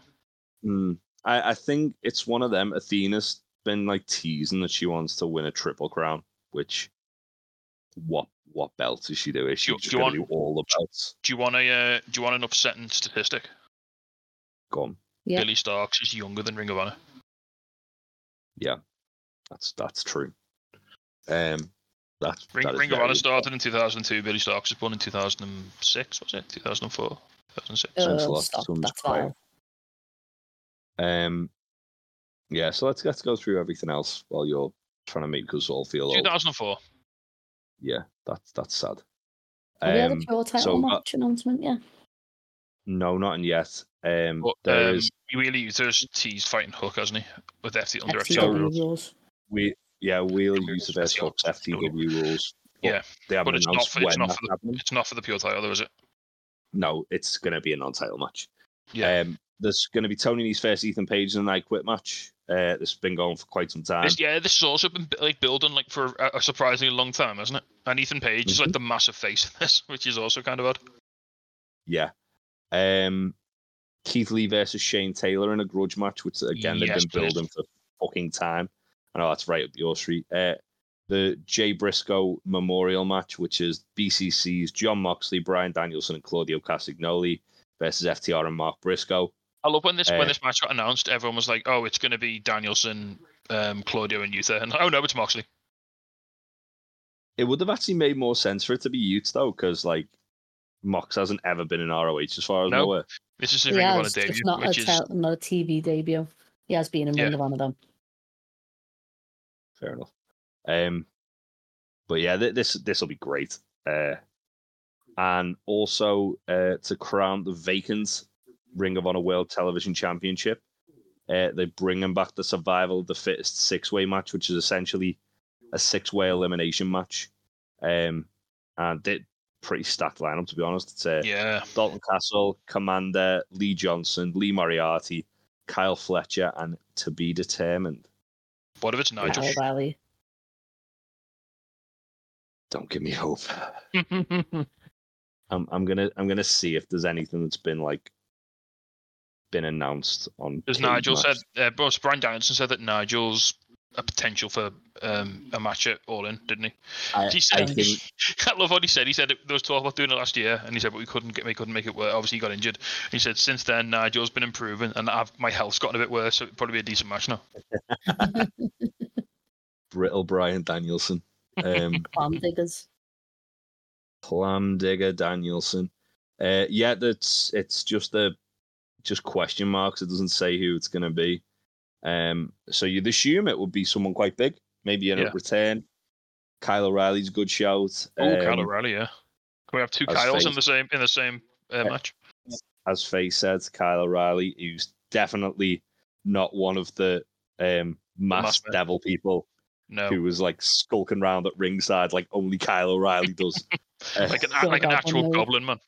Mm. I, I think it's one of them. Athena's been like teasing that she wants to win a triple crown, which what what belt is she doing? Is she do, just do want, do all the belts? Do you want a uh, do you want an upsetting statistic? Go on. Yeah. Billy Starks is younger than Ring of Honor. Yeah, that's that's true. Um, that's Ring, that Ring of Honor started bad. in two thousand two. Billy Starks was born in two thousand six. Was it two thousand four? two thousand six. Oh, stop, that's wild. Um. Yeah, so let's let's go through everything else while you're trying to make us all feel two thousand four. Old. Yeah, that's that's sad. Have um, we had a pure title so, match uh, announcement? Yeah. No, not in yet. Um, but, there um, is Wheelie Uter's teased fighting Hook, hasn't he? With F T under F T W rules. We yeah, Wheelie Uter versus Hook, F T W rules. Yeah, they haven't announced when that happened. It's not for the pure title, though, is it? No, it's going to be a non-title match. Yeah. Um, there's going to be Tony Nese versus Ethan Page in an I Quit match. Uh, this has been going for quite some time. This, yeah, this has also been like building like for a, a surprisingly long time, hasn't it? And Ethan Page mm-hmm. is like the massive face in this, which is also kind of odd. Yeah. Um, Keith Lee versus Shane Taylor in a grudge match, which again yes, they've been building for fucking time. I know that's right up your street. Uh, the Jay Brisco Memorial match, which is B C C's John Moxley, Bryan Danielson, and Claudio Castagnoli versus F T R and Mark Brisco. I love when this uh, when this match got announced, everyone was like, oh, it's going to be Danielson, um, Claudio, and Yuta. And oh, no, it's Moxley. It would have actually made more sense for it to be Yuta, though, because, like, Mox hasn't ever been in R O H, as far as I'm aware. No, this is a Ring of Honor debut. It's not, which a is... tel- not a T V debut. He has been in Ring yeah. of Honor, though. Fair enough. Um, but, yeah, th- this this will be great. Uh, and also, uh, to crown the vacant Ring of Honor World Television Championship. Uh, they're bringing back the Survival of the Fittest six-way match, which is essentially a six-way elimination match. Um, and they pretty stacked lineup, to be honest. It's uh, yeah. Dalton Castle, Commander, Lee Johnson, Lee Moriarty, Kyle Fletcher, and To Be Determined. What if it's Nigel? Kyle Riley. Don't give me hope. I'm, I'm gonna, I'm gonna see if there's anything that's been like. Been announced on. Because Nigel match. said, uh, Brian Danielson said that Nigel's a potential for um, a match at All In, didn't he? I, he said, I, think... I love what he said. He said there was talk about doing it last year, and he said, but we couldn't get, we couldn't make it work. Obviously, he got injured. He said, since then, Nigel's been improving, and I've, my health's gotten a bit worse, so it'd probably be a decent match now. Brittle Brian Danielson. Um, Plum Diggers. Plum Digger Danielson. Uh, yeah, that's it's just a just question marks. It doesn't say who it's going to be. Um, so you'd assume it would be someone quite big, maybe in yeah. a return. Kyle O'Reilly's a good shout. Oh, um, Kyle O'Reilly, yeah. Can we have two Kyles Faye, in the same in the same uh, match? As Faye said, Kyle O'Reilly, who's definitely not one of the um, masked devil people, no. who was like skulking around at ringside like only Kyle O'Reilly does, uh, like an like an actual goblin man.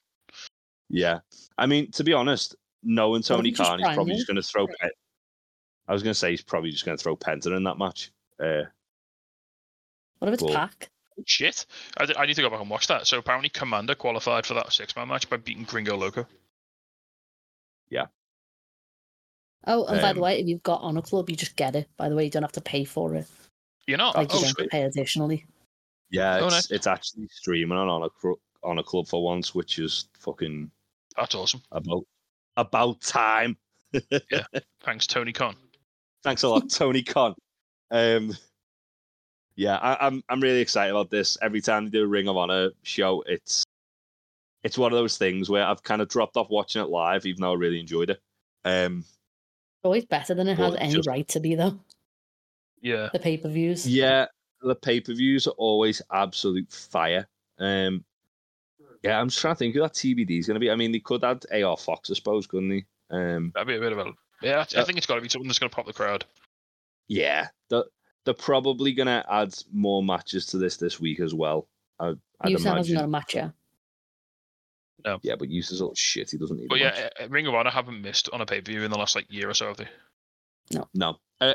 Yeah, I mean to be honest, knowing Tony Khan, he's probably just going to throw. Pe- I was going to say he's probably just going to throw Penta in that match. Uh, what if it's but... Pac? Shit. I, I need to go back and watch that. So apparently Commander qualified for that six-man match by beating Gringo Loco. Yeah. Oh, and um, by the way, if you've got Honor Club, you just get it. By the way, you don't have to pay for it. You're not? Like, oh, you don't have to pay additionally. Yeah, it's, oh, nice. It's actually streaming on Honor, Honor Club for once, which is fucking... That's awesome. About, about time. Yeah, thanks, Tony Khan. Thanks a lot, Tony Khan. Um, yeah, I, I'm I'm really excited about this. Every time they do a Ring of Honor show, it's it's one of those things where I've kind of dropped off watching it live, even though I really enjoyed it. Um, Always better than it has any just, right to be, though. Yeah, the pay per views. Yeah, the pay per views are always absolute fire. Um, yeah, I'm just trying to think who that T B D is going to be. I mean, they could add A R Fox, I suppose, couldn't they? Um, That'd be a bit of a yeah. I think it's got to be something that's going to pop the crowd. Yeah, they're, they're probably going to add more matches to this this week as well. I, I'd Uso imagine. Hasn't got a match yet. No. Yeah, but Uso's a little shit. He doesn't need. But a yeah, match. Ring of Honor haven't missed on a pay per view in the last like year or so, have they? No, no. Uh,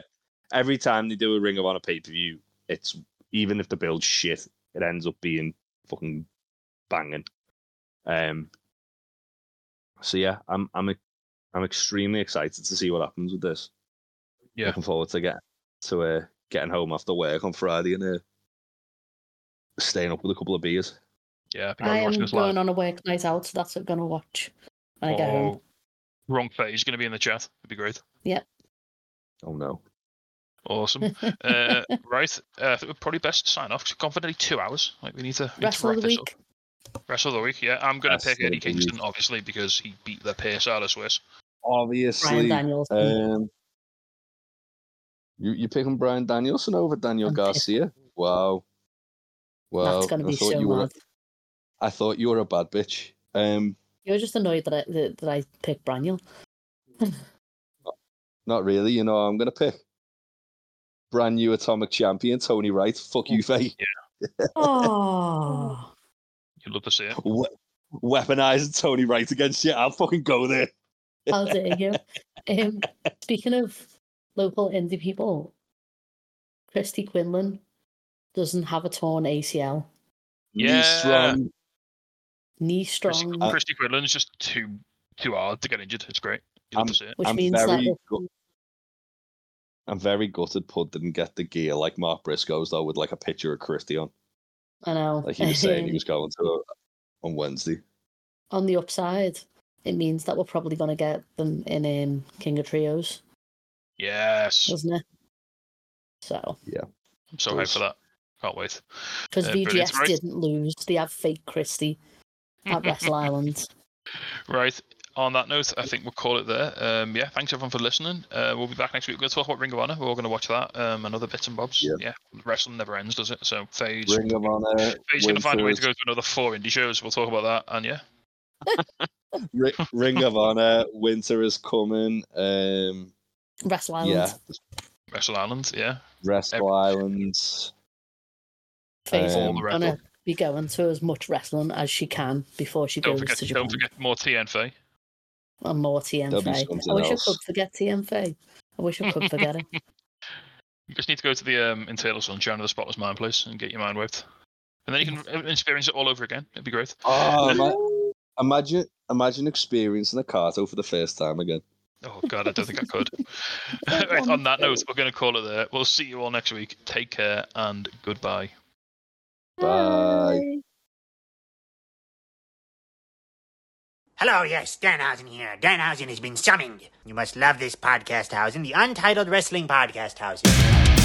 every time they do a Ring of Honor pay per view, it's even if the build's shit, it ends up being fucking banging. Um. So yeah, I'm I'm a. I'm extremely excited to see what happens with this. Yeah, looking forward to get to uh, getting home after work on Friday and uh, staying up with a couple of beers. Yeah, I, I am this going live. on a work night out, so that's what I'm going to watch when oh, I get home. Wrong Faye is going to be in the chat. It'd be great. Yep. Oh no. Awesome. uh, right, uh, I think we're probably best to sign off. Confidently two hours. Like we need to, we need to wrap this week. up. Wrestle of the week, yeah. I'm going to pick Eddie Kingston, week. obviously, because he beat the piss out of Swiss. Obviously. Brian Danielson. Um, you, you're picking Brian Danielson over Daniel I'm Garcia? Pissed. Wow. Wow. That's going to be so mad. A, I thought you were a bad bitch. Um, you were just annoyed that I, that, that I picked Braniel. Not really, you know, I'm going to pick brand new Atomic Champion, Tony Wright. Fuck you, Faye. Yeah. Oh. You'd love to see it. We- Weaponizing Tony Wright against you. I'll fucking go there. I'll take you. Um, speaking of local indie people, Christy Quinlan doesn't have a torn A C L. Yeah. Knee strong. Knee strong. Christy, Christy Quinlan's just too too hard to get injured. It's great. You'd love to see it. Which I'm means very that gu- I'm very gutted Pud didn't get the gear like Mark Briscoe's though with like a picture of Christy on. I know. Like he was saying he was going to on Wednesday. On the upside, it means that we're probably going to get them in um, King of Trios. Yes. Doesn't it? So. Yeah. I'm so hyped for that. Can't wait. Because uh, V G S didn't lose. They have fake Christie at Wrestle Island. Right. On that note, I think we'll call it there. Um, yeah, thanks everyone for listening. Uh, we'll be back next week. We're going to talk about Ring of Honor. We're all going to watch that um, and other bits and bobs. Yeah. yeah, wrestling never ends, does it? So Faye's, Ring of Honor, Faye's going to find a way to go to another four indie shows. We'll talk about that. And yeah, Ring of Honor, Winter is coming. Um, Wrestle Island. Yeah. Wrestle Island. Yeah. Wrestle Island. Faye's um, going to be going to as much wrestling as she can before she don't goes forget, to Japan. Don't forget more T N Faye. And more T M F A. I wish else. I could forget T M F A. I wish I could forget it. You just need to go to the um, Internal Sunshine of the Spotless Mind place and get your mind wiped. And then you can experience it all over again. It'd be great. Oh, imagine, imagine experiencing a Kato for the first time again. Oh, God, I don't think I could. On that note, we're going to call it there. We'll see you all next week. Take care and goodbye. Bye. Hello, yes, Danhausen here. Danhausen has been summoned. You must love this podcast house and the Untitled Wrestling Podcast House.